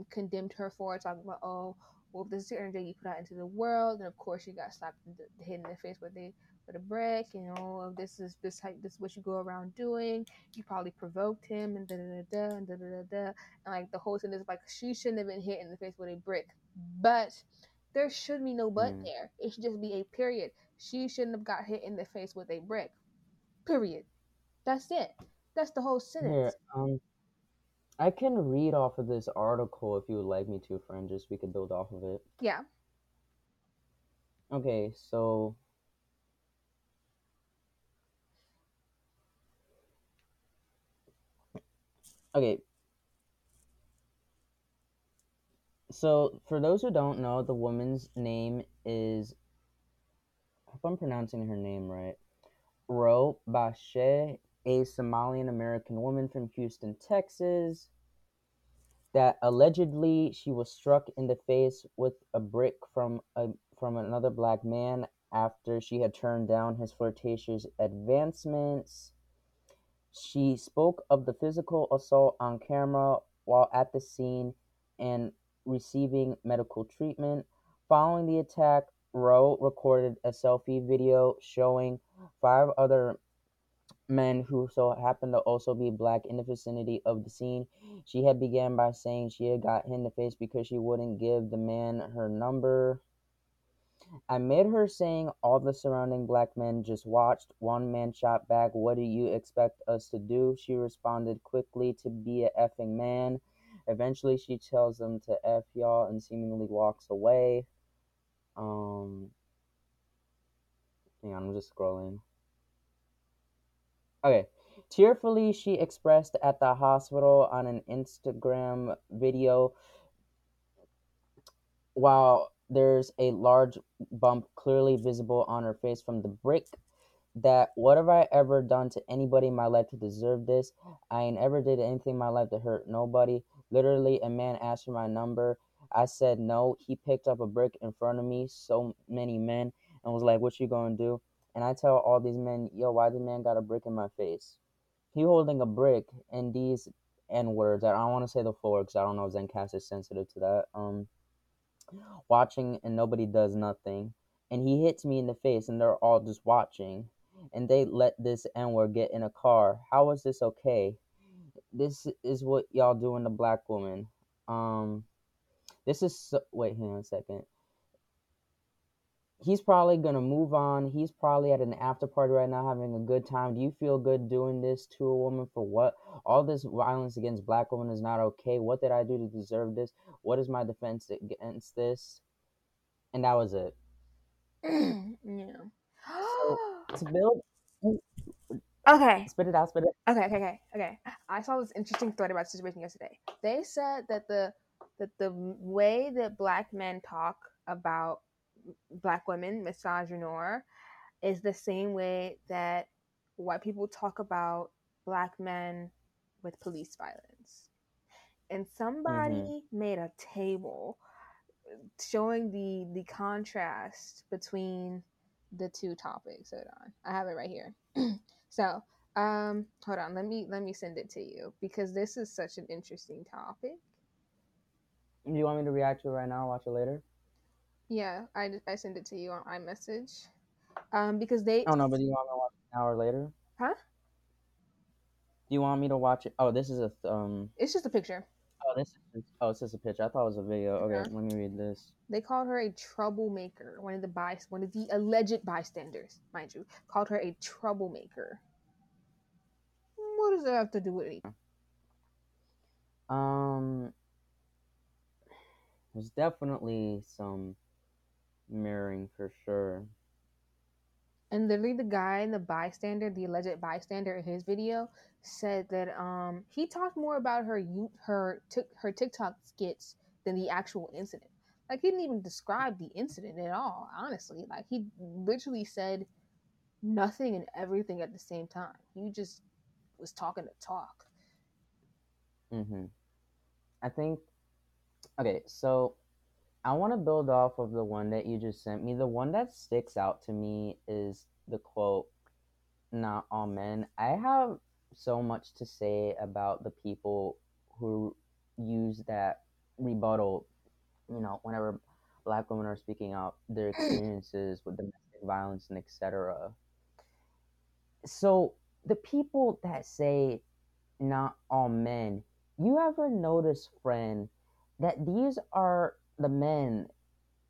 condemned her for it, talking about, oh, well, this is the energy you put out into the world, and of course she got slapped, hit in the face with a brick, you know, this is what you go around doing. You probably provoked him, and da da da da da da, and like the whole thing is like she shouldn't have been hit in the face with a brick, but there should be no but there. It should just be a period. She shouldn't have got hit in the face with a brick. Period. That's it. That's the whole sentence. Yeah, I can read off of this article if you would like me to, friend, just so we could build off of it. Yeah. Okay, so for those who don't know, the woman's name is, I hope I'm pronouncing her name right, Rho Bashe, a Somalian-American woman from Houston, Texas, that allegedly she was struck in the face with a brick from another Black man after she had turned down his flirtatious advancements. She spoke of the physical assault on camera while at the scene and receiving medical treatment. Following the attack, Rho recorded a selfie video showing five other men who so happened to also be Black in the vicinity of the scene. She had began by saying she had got hit in the face because she wouldn't give the man her number. Amid her saying all the surrounding Black men just watched, one man shot back, "What do you expect us to do?" She responded quickly, "To be a effing man." Eventually she tells them to F y'all and seemingly walks away. Hang on, I'm just scrolling. Okay. Tearfully, she expressed at the hospital on an Instagram video, while there's a large bump clearly visible on her face from the brick, that what have I ever done to anybody in my life to deserve this? I ain't ever did anything in my life to hurt nobody. Literally, a man asked for my number. I said no. He picked up a brick in front of me, so many men, and was like, what you gonna do? And I tell all these men, yo, why this man got a brick in my face? He holding a brick, and these N-words, I don't want to say the full word because I don't know if Zencast is sensitive to that. Watching and nobody does nothing. And he hits me in the face, and they're all just watching. And they let this N-word get in a car. How is this okay? This is what y'all do in the black woman. This is... wait, hang on a second. He's probably going to move on. He's probably at an after party right now having a good time. Do you feel good doing this to a woman for what? All this violence against black women is not okay. What did I do to deserve this? What is my defense against this? And that was it. Yeah. So, to build... Okay. Spit it out. Okay. I saw this interesting thought about the situation yesterday. They said that the way that black men talk about black women, misogynoir, is the same way that white people talk about black men with police violence. And somebody made a table showing the contrast between the two topics. Hold on. I have it right here. So, hold on. Let me send it to you because this is such an interesting topic. Do you want me to react to it right now? Watch it later. Yeah, I send it to you on iMessage, because they. Oh no! But do you want me to watch it an hour later? Huh? Do you want me to watch it? Oh, this is a. It's just a picture. It's just a picture. I thought it was a video. Okay, Let me read this. They called her a troublemaker. One of the alleged bystanders, mind you, called her a troublemaker. What does that have to do with it? There's definitely some mirroring for sure. And literally the guy in the alleged bystander in his video said that he talked more about her TikTok skits than the actual incident. Like, he didn't even describe the incident at all, honestly. Like, he literally said nothing and everything at the same time. He just was talking to talk. I think... Okay, so I want to build off of the one that you just sent me. The one that sticks out to me is the quote, "Not all men." I have so much to say about the people who use that rebuttal, whenever black women are speaking out their experiences with domestic violence and etc. So the people that say not all men, you ever notice, friend, that these are the men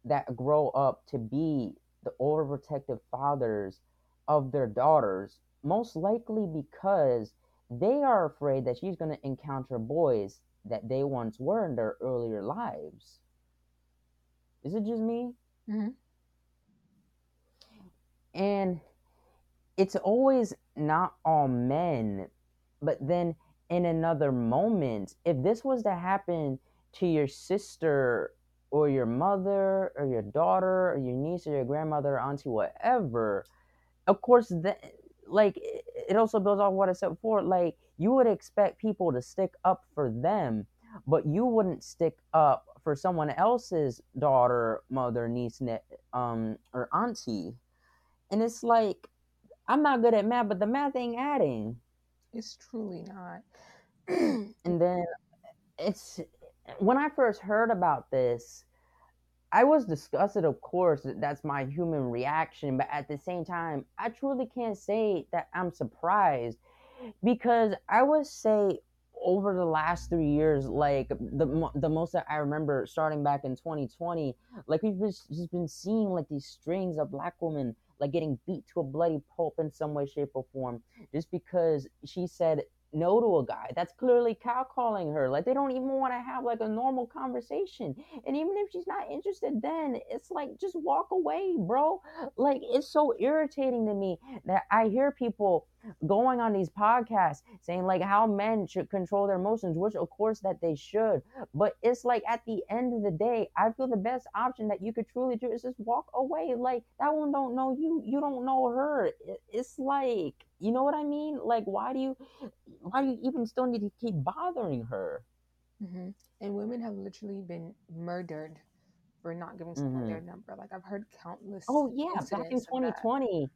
that grow up to be the overprotective fathers of their daughters, most likely because they are afraid that she's going to encounter boys that they once were in their earlier lives. Is it just me? And it's always not all men, but then in another moment, if this was to happen to your sister or your mother or your daughter or your niece or your grandmother, auntie, whatever, of course, it also builds off what I said before. Like, you would expect people to stick up for them, but you wouldn't stick up for someone else's daughter, mother, niece, or auntie. And it's like, I'm not good at math, but the math ain't adding. It's truly not. And then it's... When I first heard about this, I was disgusted, of course. That's my human reaction. But at the same time, I truly can't say that I'm surprised, because I would say over the last 3 years, like the most that I remember starting back in 2020, like we've just been seeing like these strings of black women like getting beat to a bloody pulp in some way, shape, or form just because she said no to a guy that's clearly cow-calling her. Like, they don't even want to have like a normal conversation, and even if she's not interested, then it's like, just walk away, bro. Like, it's so irritating to me that I hear people going on these podcasts saying like how men should control their emotions, which of course that they should, but it's like, at the end of the day, I feel the best option that you could truly do is just walk away. Like, that one don't know you, you don't know her. It's like, you know what I mean? Like, why do you even still need to keep bothering her? And women have literally been murdered for not giving someone their number. Like, I've heard countless. Oh yeah, back in 2020.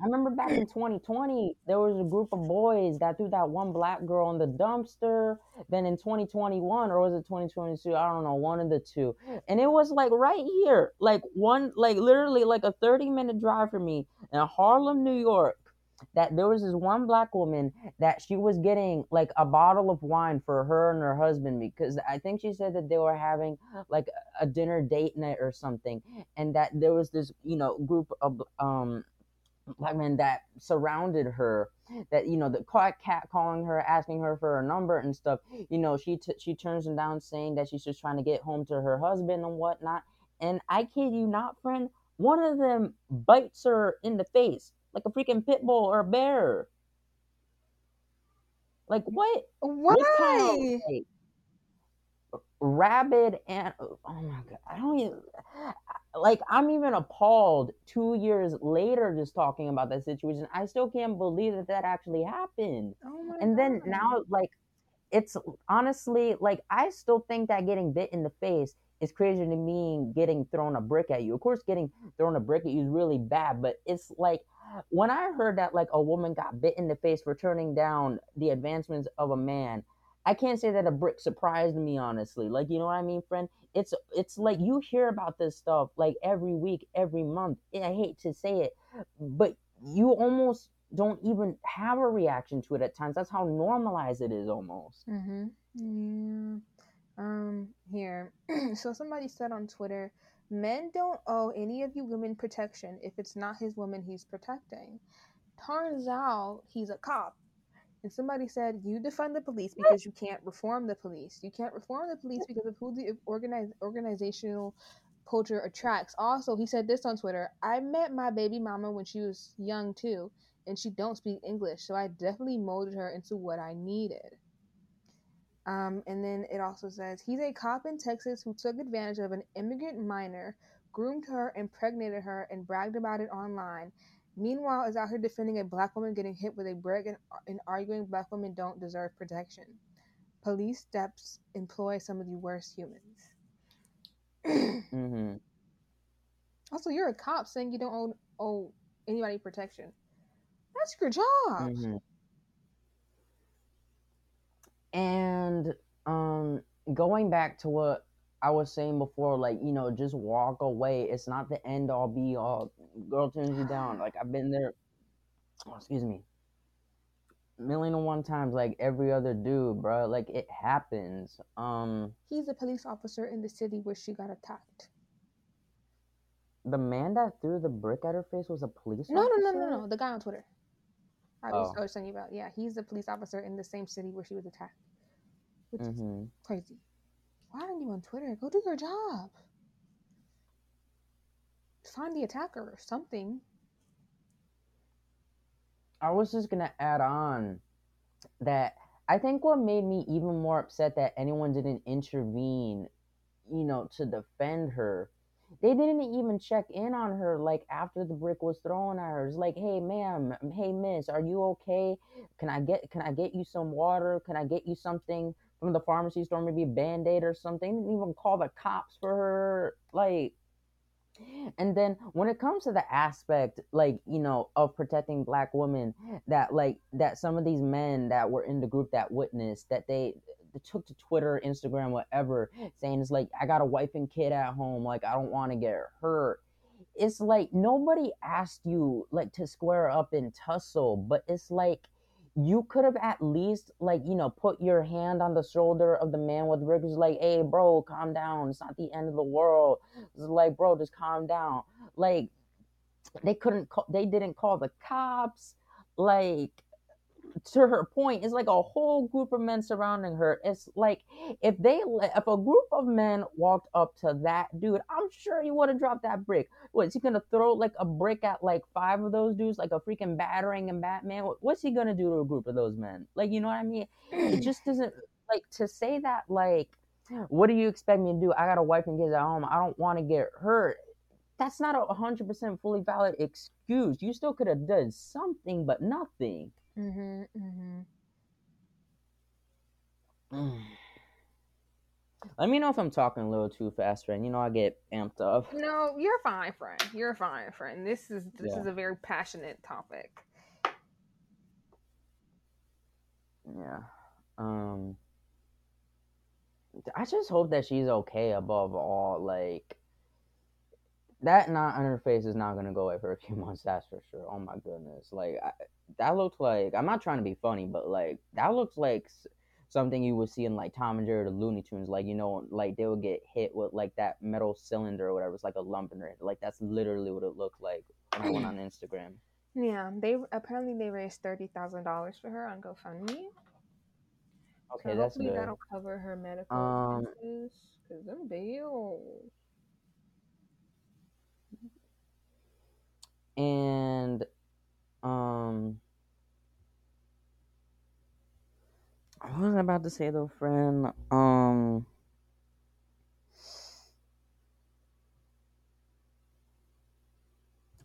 I remember back in 2020, there was a group of boys that threw that one black girl in the dumpster. Then in 2021, or was it 2022? I don't know, one of the two. And it was like right here, like one, like literally like a 30-minute drive from me in Harlem, New York, that there was this one black woman that she was getting like a bottle of wine for her and her husband, because I think she said that they were having like a dinner date night or something. And that there was this, you know, group of, black men that surrounded her, that, you know, the cat calling her, asking her for her number and stuff. You know, she turns them down, saying that she's just trying to get home to her husband and whatnot. And I kid you not, friend, one of them bites her in the face like a freaking pit bull or a bear. Like what? Why? What kind of, like, rabid? And oh my god, I don't even. Like, I'm even appalled 2 years later just talking about that situation. I still can't believe that that actually happened. Then now, like, it's honestly, like, I still think that getting bit in the face is crazier than me getting thrown a brick at you. Of course, getting thrown a brick at you is really bad, but it's like, when I heard that, like, a woman got bit in the face for turning down the advancements of a man, I can't say that a brick surprised me, honestly. Like, you know what I mean, friend? It's like you hear about this stuff like every week, every month. I hate to say it, but you almost don't even have a reaction to it at times. That's how normalized it is almost. Mm-hmm. Yeah. Here. So somebody said on Twitter, men don't owe any of you women protection. If it's not his woman he's protecting. Turns out he's a cop. And somebody said, you defund the police because you can't reform the police. You can't reform the police because of who the organizational culture attracts. Also, he said this on Twitter, I met my baby mama when she was young too, and she don't speak English, so I definitely molded her into what I needed. And then it also says, he's a cop in Texas who took advantage of an immigrant minor, groomed her, impregnated her, and bragged about it online. Meanwhile, is out here defending a black woman getting hit with a brick and arguing black women don't deserve protection. Police steps employ some of the worst humans. Mm-hmm. Also, you're a cop saying you don't owe anybody protection. That's your job. Mm-hmm. And going back to what I was saying before, like, you know, just walk away. It's not the end all be all. Girl turns you down. Like, I've been there, million and one times, like every other dude, bro. Like, it happens. He's a police officer in the city where she got attacked. The man that threw the brick at her face was a police officer? No. The guy on Twitter. I was telling you about. Yeah, he's a police officer in the same city where she was attacked. Which mm-hmm. is crazy. Why aren't you on Twitter? Go do your job. Find the attacker or something. I was just going to add on that I think what made me even more upset that anyone didn't intervene, you know, to defend her. They didn't even check in on her, like, after the brick was thrown at her. It's like, hey, ma'am, hey, miss, are you okay? Can I get you some water? Can I get you something from the pharmacy store, maybe a Band-Aid or something? They didn't even call the cops for her, like. And then when it comes to the aspect, like, you know, of protecting black women, that, like, that some of these men that were in the group that witnessed, that they took to Twitter, Instagram, whatever, saying it's like, I got a wife and kid at home, like, I don't want to get hurt. It's like, nobody asked you, like, to square up and tussle, but it's like, you could have at least, like, you know, put your hand on the shoulder of the man with the brick. It's like, hey, bro, calm down. It's not the end of the world. It's like, bro, just calm down. Like, they didn't call the cops. Like, to her point, it's like a whole group of men surrounding her. It's like, if a group of men walked up to that dude, I'm sure he would have dropped that brick. What, is he gonna throw like a brick at like five of those dudes, like a freaking battering and Batman? What's he gonna do to a group of those men? Like, you know what I mean? It just doesn't, like, to say that, like, what do you expect me to do? I got a wife and kids at home. I don't want to get hurt. That's not a 100% fully valid excuse. You still could have done something, but nothing. Mm-hmm, mm-hmm. Let me know if I'm talking a little too fast, friend. You know I get amped up. No, you're fine, friend. You're fine, friend. This is a very passionate topic. Yeah. I just hope that she's okay above all. Like, that knot on her face is not going to go away for a few months, that's for sure. Oh, my goodness. Like, that looked like... I'm not trying to be funny, but, like, that looks like something you would see in, like, Tom and Jerry or the Looney Tunes. Like, you know, like, they would get hit with, like, that metal cylinder or whatever. It's like a lump in their head. Like, that's literally what it looked like when I went on Instagram. Yeah, they raised $30,000 for her on GoFundMe. Okay, so that's good. That'll cover her medical expenses. Because them bills. And, what was I about to say, though, friend?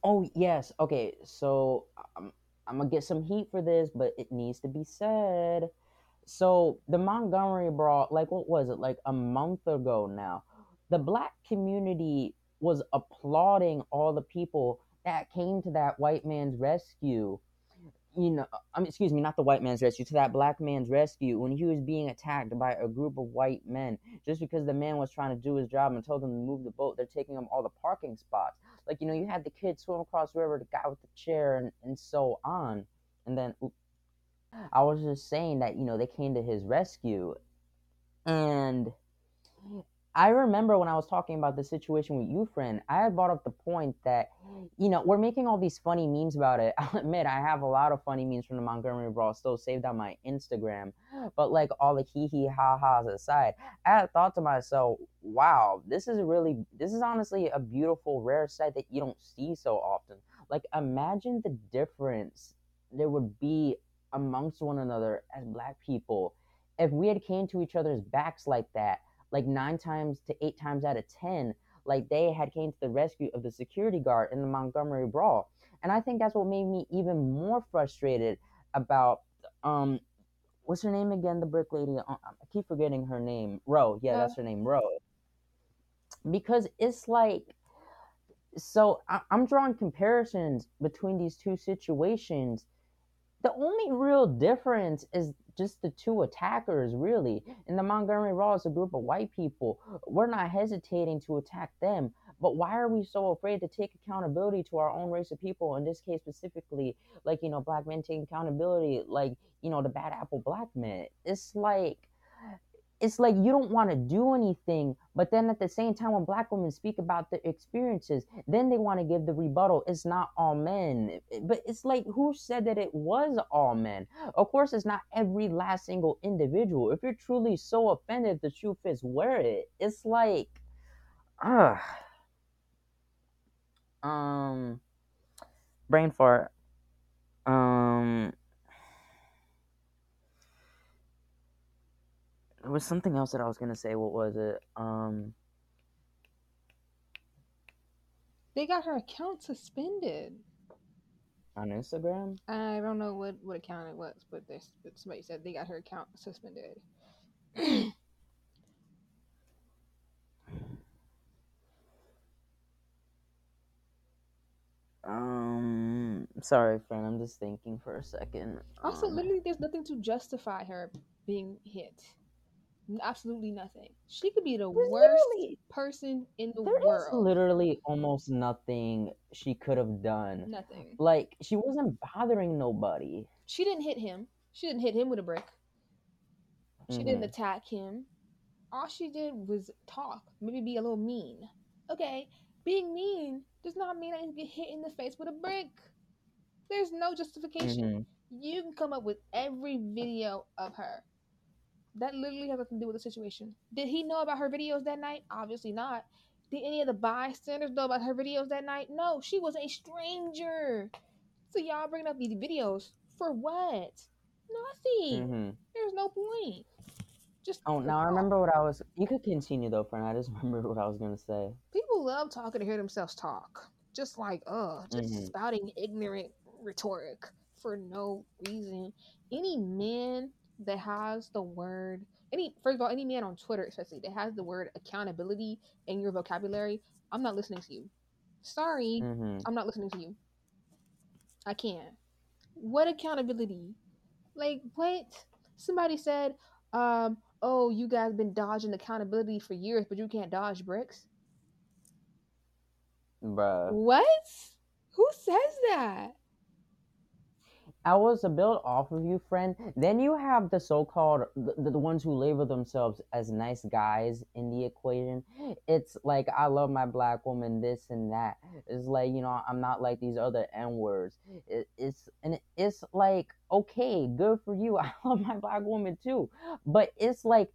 Oh, yes. Okay, so I'm going to get some heat for this, but it needs to be said. So the Montgomery brawl, like, what was it? Like a month ago now, the black community was applauding all the people that came to that white man's rescue. You know, excuse me, not the white man's rescue, to that black man's rescue when he was being attacked by a group of white men. Just because the man was trying to do his job and told them to move the boat, they're taking him all the parking spots. Like, you know, you had the kid swim across the river, the guy with the chair, and so on. And then I was just saying that, you know, they came to his rescue. And I remember when I was talking about the situation with you, friend, I had brought up the point that, you know, we're making all these funny memes about it. I'll admit, I have a lot of funny memes from the Montgomery brawl still saved on my Instagram. But, like, all the hee-hee, ha-has aside, I had thought to myself, wow, this is honestly a beautiful, rare sight that you don't see so often. Like, imagine the difference there would be amongst one another as black people if we had came to each other's backs like that. Like 9 times to 8 times out of 10, like, they had came to the rescue of the security guard in the Montgomery brawl. And I think that's what made me even more frustrated about what's her name again, the brick lady? I keep forgetting her name. Rho. Yeah, that's her name, Rho. Because it's like, so I'm drawing comparisons between these two situations. The only real difference is just the two attackers, really. In the Montgomery brawl, it's a group of white people. We're not hesitating to attack them. But why are we so afraid to take accountability to our own race of people? In this case, specifically, like, you know, black men taking accountability, like, you know, the bad apple black men. It's like you don't want to do anything, but then at the same time, when black women speak about their experiences, then they want to give the rebuttal. It's not all men. But it's like, who said that it was all men? Of course, it's not every last single individual. If you're truly so offended, the shoe fits, wear it. It's like, brain fart. There was something else that I was going to say. What was it? They got her account suspended. On Instagram? I don't know what account it was, but somebody said they got her account suspended. Sorry, friend. I'm just thinking for a second. Also, literally, there's nothing to justify her being hit. Absolutely nothing. She could be the worst person in the world. There's literally almost nothing she could have done. Nothing. Like, she wasn't bothering nobody. She didn't hit him. She didn't hit him with a brick. She didn't attack him. All she did was talk. Maybe be a little mean. Okay, being mean does not mean I can get hit in the face with a brick. There's no justification. You can come up with every video of her. That literally has nothing to do with the situation. Did he know about her videos that night? Obviously not. Did any of the bystanders know about her videos that night? No, she was a stranger. So y'all bringing up these videos for what? Nothing. There's no point. Just now I remember what I was... You could continue, though, friend. I just remembered what I was going to say. People love talking to hear themselves talk. Just like, spouting ignorant rhetoric for no reason. Any man that has the word First of all, any man on Twitter, especially, that has the word accountability in your vocabulary, I'm not listening to you. Sorry, I'm not listening to you. I can't. What accountability? Like, what? Somebody said, oh, you guys been dodging accountability for years, but you can't dodge bricks? Bruh. What? Who says that? I was to build off of you, friend. Then you have the so-called, the ones who label themselves as nice guys in the equation. It's like, I love my black woman, this and that. It's like, you know, I'm not like these other N-words. It's like, okay, good for you. I love my black woman too. But it's like,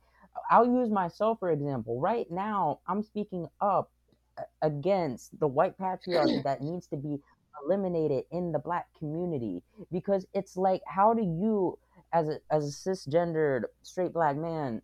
I'll use myself, for example. Right now, I'm speaking up against the white patriarchy that needs to be eliminated in the black community, because it's like, how do you, as a cisgendered straight black man,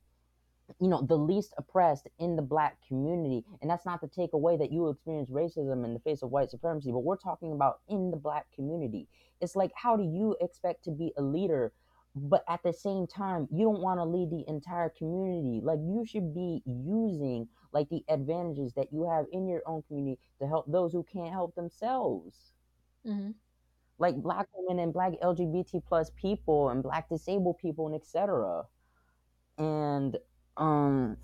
you know, the least oppressed in the black community, and that's not to take away that you experience racism in the face of white supremacy, but we're talking about in the black community. It's like, how do you expect to be a leader, but at the same time you don't want to lead the entire community? Like, you should be using like the advantages that you have in your own community to help those who can't help themselves. Mm-hmm. Like black women and black LGBT plus people and black disabled people and etc. And I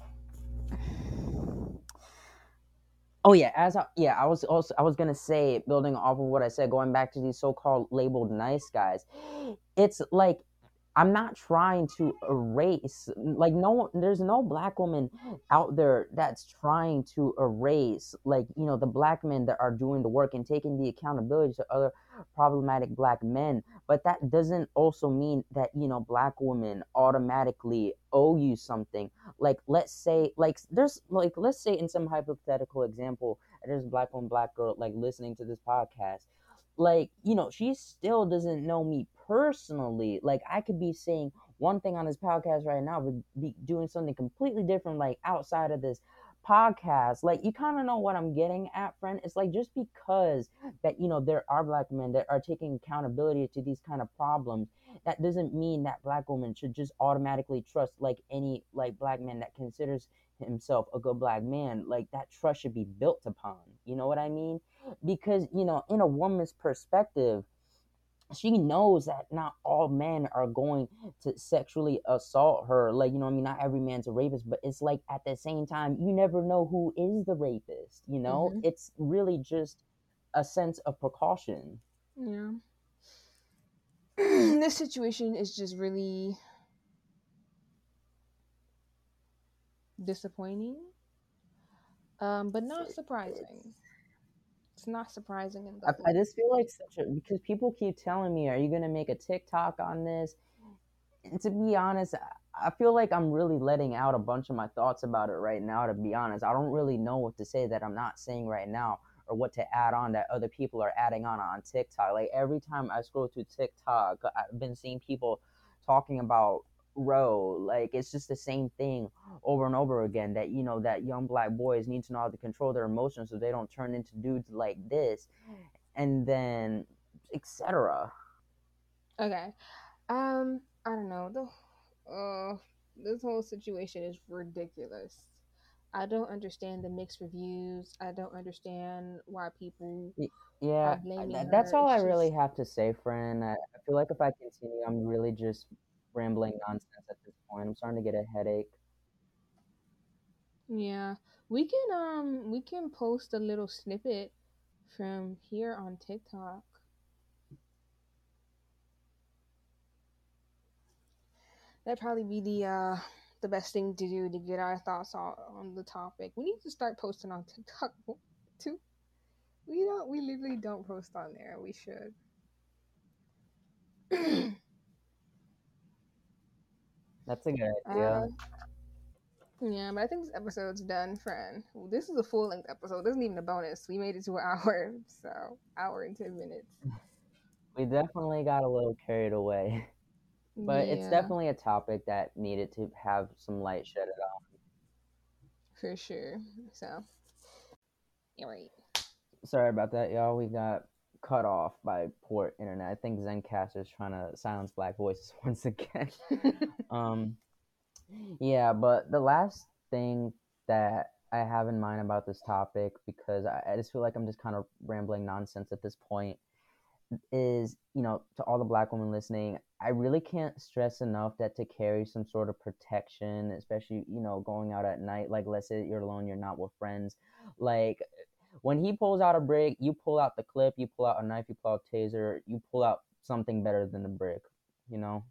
was gonna say, building off of what I said, going back to these so-called labeled nice guys, it's like, I'm not trying to erase, like, no, there's no black woman out there that's trying to erase, like, you know, the black men that are doing the work and taking the accountability to other problematic black men. But that doesn't also mean that, you know, black women automatically owe you something. Like, let's say, like, there's, like, let's say in some hypothetical example, there's a black woman, black girl, like, listening to this podcast. Like, you know, she still doesn't know me personally. Like, I could be saying one thing on this podcast right now, but be doing something completely different, like, outside of this podcast. Like, you kind of know what I'm getting at, friend. It's like, just because that, you know, there are black men that are taking accountability to these kind of problems, that doesn't mean that black women should just automatically trust, like, any, like, black man that considers himself a good black man. Like, that trust should be built upon, you know what I mean? Because, you know, in a woman's perspective, she knows that not all men are going to sexually assault her. Like, you know what I mean? Not every man's a rapist, but it's like, at the same time, you never know who is the rapist, you know? Mm-hmm. It's really just a sense of precaution. Yeah. This situation is just really disappointing, but not surprising. It's not surprising. I just feel like because people keep telling me, are you going to make a TikTok on this? And to be honest, I feel like I'm really letting out a bunch of my thoughts about it right now, to be honest. I don't really know what to say that I'm not saying right now, or what to add on that other people are adding on TikTok. Like, every time I scroll through TikTok, I've been seeing people talking about Rho. Like, it's just the same thing over and over again, that, you know, that young black boys need to know how to control their emotions so they don't turn into dudes like this, and then etc. Okay. I don't know, this whole situation is ridiculous. I don't understand the mixed reviews. I don't understand why people are blaming her. That's all I really have to say, friend. I feel like if I continue, I'm really just rambling nonsense at this point. I'm starting to get a headache. Yeah, we can post a little snippet from here on TikTok. That'd probably be the best thing to do to get our thoughts on the topic. We need to start posting on TikTok too. We literally don't post on there. We should. That's a good idea. Yeah, but I think this episode's done, friend. Well, this is a full-length episode. This isn't even a bonus. We made it to an hour, so hour and 10 minutes. We definitely got a little carried away. But yeah, it's definitely a topic that needed to have some light shed on. For sure. So, you're right. Sorry about that, y'all. We got cut off by poor internet. I think Zencastr is trying to silence black voices once again. Yeah, but the last thing that I have in mind about this topic, because I just feel like I'm just kind of rambling nonsense at this point, is, you know, to all the Black women listening, I really can't stress enough that to carry some sort of protection, especially, you know, going out at night. Like, let's say you're alone, you're not with friends. Like, when he pulls out a brick, you pull out the clip, you pull out a knife, you pull out a taser, you pull out something better than the brick, you know?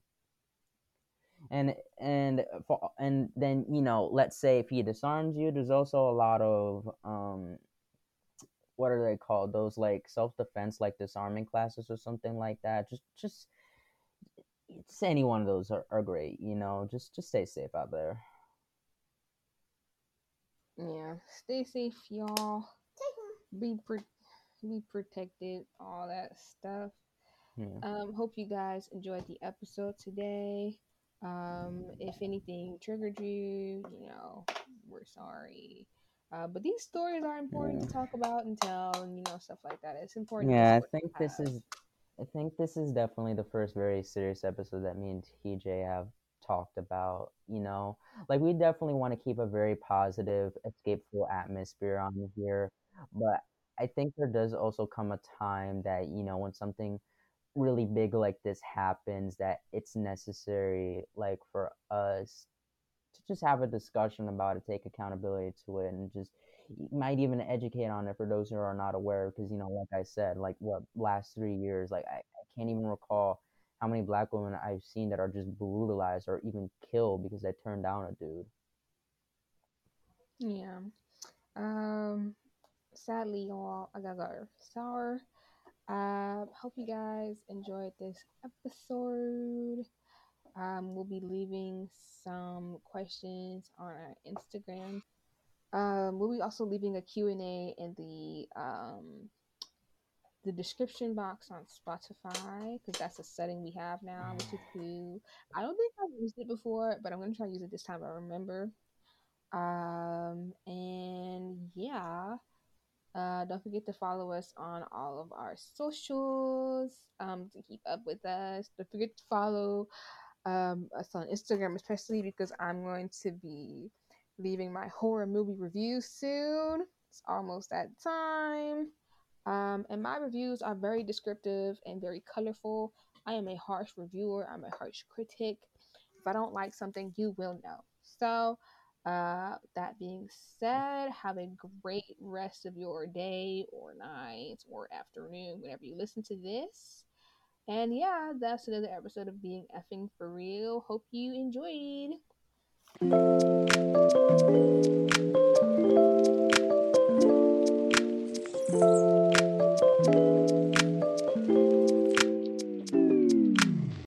And then, you know, let's say if he disarms you, there's also a lot of what are they called? Those like self-defense, like disarming classes or something like that. Just it's any one of those are great, you know. Just stay safe out there. Yeah, stay safe, y'all. Be protected, all that stuff. Yeah. Hope you guys enjoyed the episode today. If anything triggered you, you know, we're sorry. But these stories are important to talk about and tell, and you know, stuff like that. It's important. Yeah, I think this is definitely the first very serious episode that me and TJ have talked about. You know, like, we definitely want to keep a very positive, escapeful atmosphere on here, but I think there does also come a time that, you know, when something really big like this happens, that it's necessary, like, for us to just have a discussion about it, take accountability to it, and just might even educate on it for those who are not aware. Because, you know, like I said, like, what, last 3 years, like, I can't even recall how many Black women I've seen that are just brutalized or even killed because they turned down a dude. Yeah. Sadly, y'all, I got sour. Hope you guys enjoyed this episode. We'll be leaving some questions on our Instagram. We'll be also leaving a Q&A in the description box on Spotify, because that's a setting we have now, which is cool. I don't think I've used it before, but I'm going to try to use it this time. I remember. And yeah. Don't forget to follow us on all of our socials to keep up with us. Don't forget to follow us on Instagram, especially because I'm going to be leaving my horror movie review soon. It's almost that time. And my reviews are very descriptive and very colorful. I am a harsh reviewer. I'm a harsh critic. If I don't like something, you will know. So, that being said, have a great rest of your day or night or afternoon, whenever you listen to this. And yeah, that's another episode of Being Effing For Real. Hope you enjoyed.